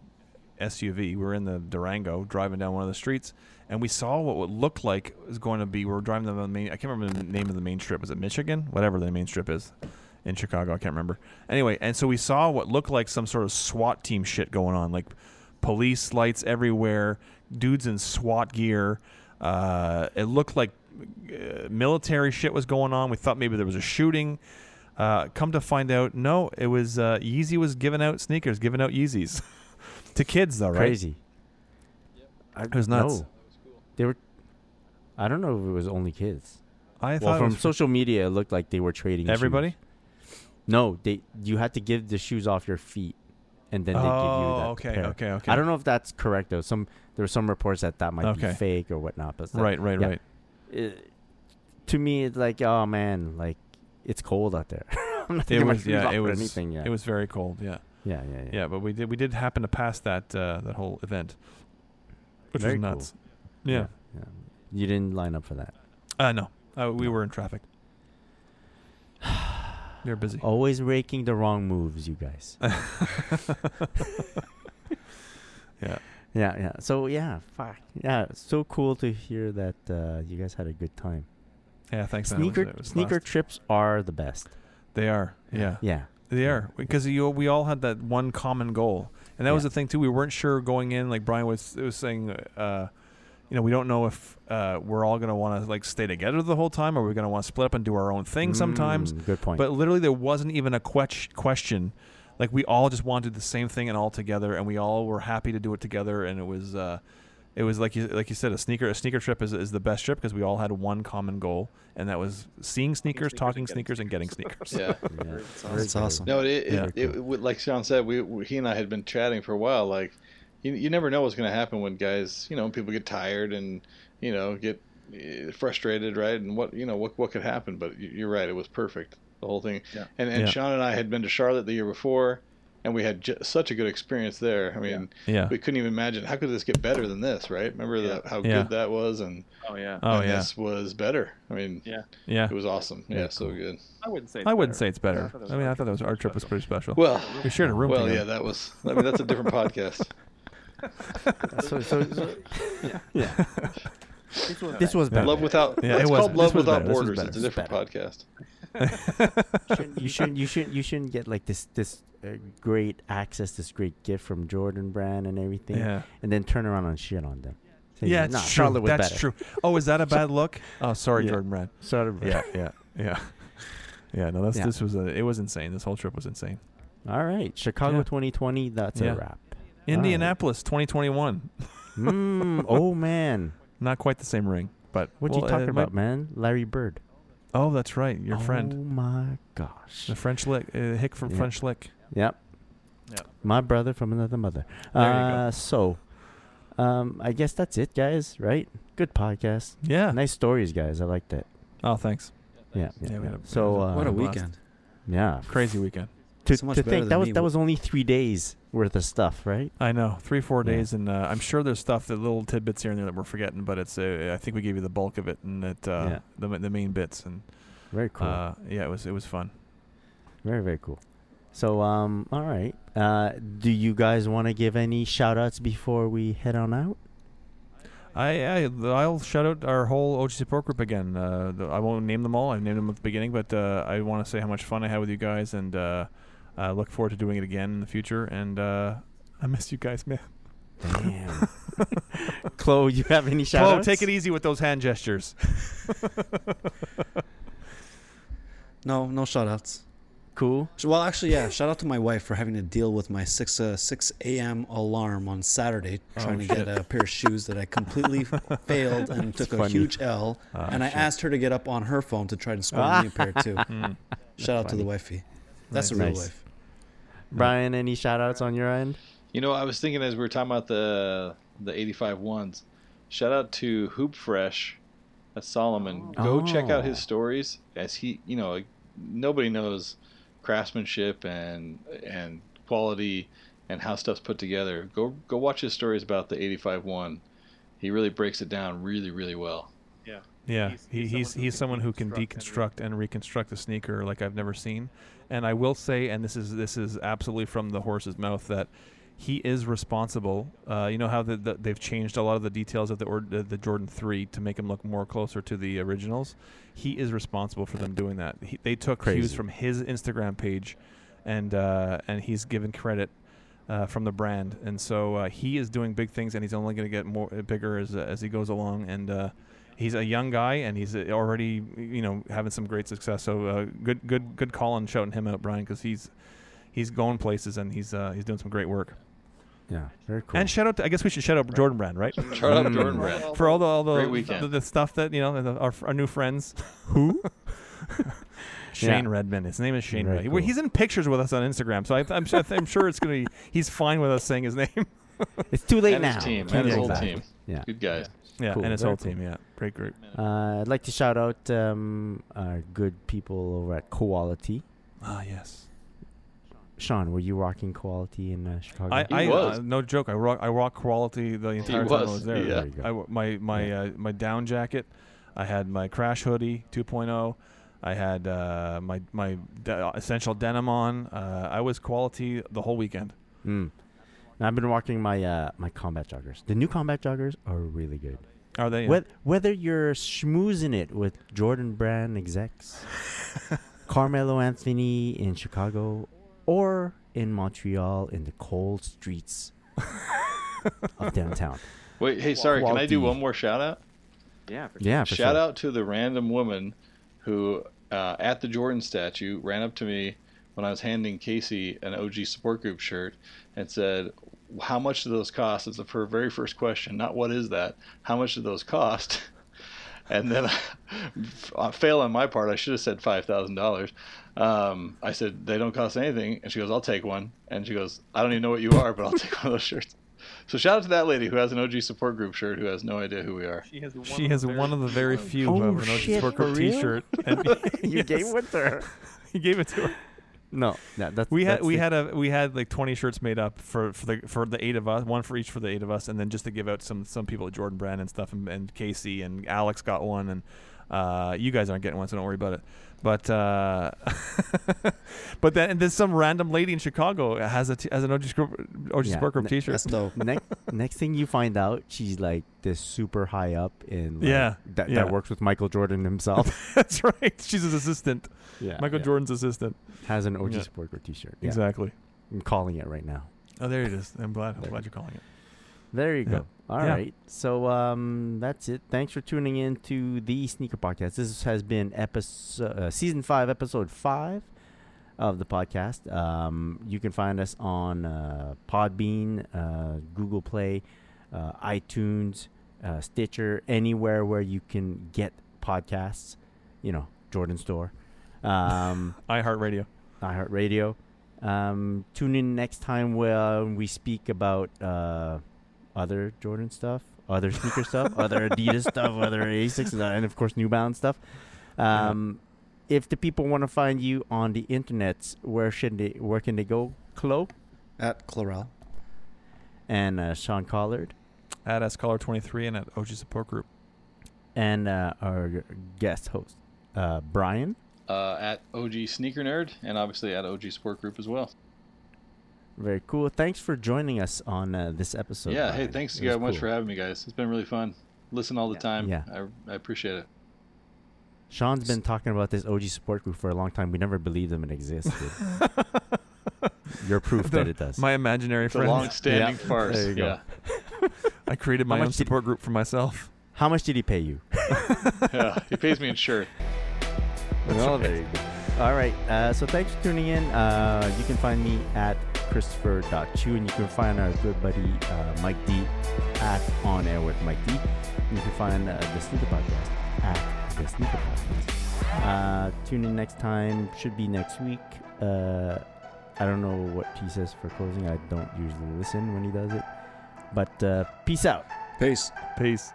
We were in the Durango driving down one of the streets, and we saw what looked like was going to be. We were driving down the main. I can't remember the name of the main strip. Was it Michigan? Whatever the main strip is in Chicago. I can't remember. Anyway, and so we saw what looked like some sort of SWAT team shit going on, like police lights everywhere, dudes in SWAT gear. It looked like military shit was going on. We thought maybe there was a shooting. Come to find out, no, it was Yeezy was giving out sneakers, giving out Yeezys to kids, though, right? Crazy. It was nuts. No. They were. I don't know if it was only kids. Well, from social media, it looked like they were trading. Everybody? Shoes. No, you had to give the shoes off your feet. And then they give you that. Oh, okay. I don't know if that's correct, though. There were some reports that might be fake or whatnot. But right. To me, it's like, oh, man, like, it's cold out there. I'm not thinking anything yet. It was very cold, yeah. Yeah. Yeah, but we did happen to pass that whole event, which was nuts. Cool. Yeah. You didn't line up for that? No. We were in traffic. You're busy. Always making the wrong moves, you guys. Yeah. So, fuck. Yeah, it's so cool to hear that you guys had a good time. Yeah, thanks. Sneaker trips are the best. They are, yeah. Yeah. They are, because we all had that one common goal. And that was the thing, too. We weren't sure going in, like Brian was saying, we don't know if we're all going to want to like stay together the whole time, or we're going to want to split up and do our own thing sometimes. Good point. But literally, there wasn't even a question. Like, we all just wanted the same thing and all together, and we all were happy to do it together. And it was like you said, a sneaker trip is the best trip, because we all had one common goal, and that was seeing sneakers, talking sneakers, and getting sneakers. Yeah. It's awesome. No, it like Sean said, he and I had been chatting for a while, like. You never know what's going to happen when guys, people get tired and, get frustrated, right? And what could happen? But you're right. It was perfect, the whole thing. Yeah. And Sean and I had been to Charlotte the year before, and we had such a good experience there. I mean, we couldn't even imagine, how could this get better than this, right? Remember how good that was? And this was better. I mean, it was awesome. Yeah, so good. I wouldn't say it's better. I thought that was our trip was pretty special. Well, we shared a room. Well, together. That's a different podcast. So this was better. Love without. Yeah, it's called Love Without Borders. It's a different podcast. You shouldn't get like this great access, this great gift from Jordan Brand and everything, and then turn around and shit on them. So Charlotte was better. That's true. Oh, is that a bad look? Oh, sorry, Jordan Brand. Sorry. Yeah. No, this was it was insane. This whole trip was insane. All right, Chicago 2020. That's a wrap. Indianapolis 2021. Oh, man. Not quite the same ring. But what are you talking about, man? Larry Bird. Oh, that's right. Your friend. Oh, my gosh. The French Lick. Hick from French Lick. Yep. My brother from another mother. There you go. So, I guess that's it, guys, right? Good podcast. Yeah. Nice stories, guys. I liked it. Oh, thanks. Yeah. So, what a weekend. Yeah. Crazy weekend. To think that was only 3 days worth of stuff, right? I know, 3-4 days, and I'm sure there's stuff, that little tidbits here and there that we're forgetting, but it's I think we gave you the bulk of it, and that the main bits, and very cool. It was fun. Very, very cool. So all right, do you guys want to give any shout outs before we head on out? I'll shout out our whole OG support group again. I won't name them all. I've named them at the beginning, but I want to say how much fun I had with you guys, and I look forward to doing it again in the future. And I miss you guys, man. Damn. Chloe, you have any shout-outs? Chloe, take it easy with those hand gestures. No shout-outs. Cool. Well, actually, yeah. Shout out to my wife for having to deal with my 6 a.m. alarm on Saturday, trying to get a pair of shoes that I completely failed and took a huge L. And I asked her to get up on her phone to try and score a new pair too. Shout out to the wifey. That's a real wife. Brian, any shout outs on your end? You know, I was thinking as we were talking about the 85 ones. Shout out to Hoop Fresh, that's Solomon. Go check out his stories, as he, you know, like, nobody knows craftsmanship and quality and how stuff's put together. Go watch his stories about the 85-1. He really breaks it down really well. Yeah, he's someone who can deconstruct and reconstruct a sneaker like I've never seen. And I will say, and this is absolutely from the horse's mouth, that he is responsible. You know how they've changed a lot of the details of the Jordan 3 to make them look more closer to the originals. He is responsible for them doing that. They took cues from his Instagram page, and he's given credit from the brand. And so he is doing big things, and he's only going to get more bigger as he goes along. And he's a young guy, and he's already, you know, having some great success. So good call on shouting him out, Brian, because he's going places, and he's doing some great work. Yeah, very cool. And shout out to, I guess we should shout out Jordan Brand, right? Shout out Jordan Brand for all the stuff that, you know, our new friends. Who? Shane Redman. His name is Shane Redman. Cool. He's in pictures with us on Instagram, so I'm sure it's gonna be. He's fine with us saying his name. It's too late and now. His whole team. Yeah, good guys. Yeah, cool. And his whole team. Yeah, great group. I'd like to shout out our good people over at Quality. Ah, yes. Sean, were you rocking Quality in Chicago? I was. No joke. I rocked Quality the entire time I was there. Yeah. My down jacket. I had my Crash hoodie 2.0. I had my essential denim on. I was Quality the whole weekend. Mm. And I've been rocking my combat joggers. The new combat joggers are really good. Are they? Whether you're schmoozing it with Jordan Brand execs, Carmelo Anthony in Chicago, or in Montreal in the cold streets of downtown. Wait, hey, sorry, Quality. Can I do one more shout out? Yeah, for sure. Shout out to the random woman who at the Jordan statue ran up to me when I was handing Casey an OG support group shirt and said, "How much do those cost?" It's her very first question, not "What is that?" "How much do those cost?" And then I fail on my part. I should have said $5,000. I said, "They don't cost anything." And she goes, "I'll take one." And she goes, "I don't even know what you are, but I'll take one of those shirts." So shout out to that lady who has an OG support group shirt who has no idea who we are. She has one of the very few who have an OG support group t-shirt. And you gave it to her. You gave it to her. No, that's we had like 20 shirts made up for the 8 of us, one for each for the 8 of us, and then just to give out some people at Jordan Brand and stuff, and Casey and Alex got one, and you guys aren't getting one, so don't worry about it. But but then there's some random lady in Chicago has an OG Support Group t-shirt. That's dope. Next thing you find out, she's like this super high up in that works with Michael Jordan himself. That's right. She's his assistant. Yeah, Michael Jordan's assistant has an OG Support Group t-shirt. Yeah. Exactly. I'm calling it right now. Oh, there it is. I'm glad you're calling it. There you go. All right. So that's it. Thanks for tuning in to the Sneaker Podcast. This has been Season 5, Episode 5 of the podcast. You can find us on Podbean, Google Play, iTunes, Stitcher, anywhere where you can get podcasts. You know, Jordan Store. iHeartRadio. Tune in next time when we speak about... other Jordan stuff, other sneaker stuff, other Adidas stuff, other Asics, and of course New Balance stuff. If the people want to find you on the internets, where can they go? Chloe? At Chlorell. And Sean Collard? At SCollard23 and at OG Support Group. And our guest host, Brian? At OG Sneaker Nerd, and obviously at OG Support Group as well. Very cool. Thanks for joining us on this episode. Yeah, Brian. Hey, thanks you guys much for having me, guys. It's been really fun. Listen all the time. Yeah, I appreciate it. Sean's been talking about this OG support group for a long time. We never believed them it existed. You're proof that it does. My imaginary friend. It's a long-standing farce. There you go. Yeah. I created my own support group for myself. How much did he pay you? He pays me in shirt. Well, there you go. All right. So thanks for tuning in. You can find me at Christopher.Chu, and you can find our good buddy Mike D at On Air with Mike D. And you can find the Sneaker Podcast at the Sneaker Podcast. Tune in next time. Should be next week. I don't know what he says for closing. I don't usually listen when he does it. But peace out. Peace. Peace.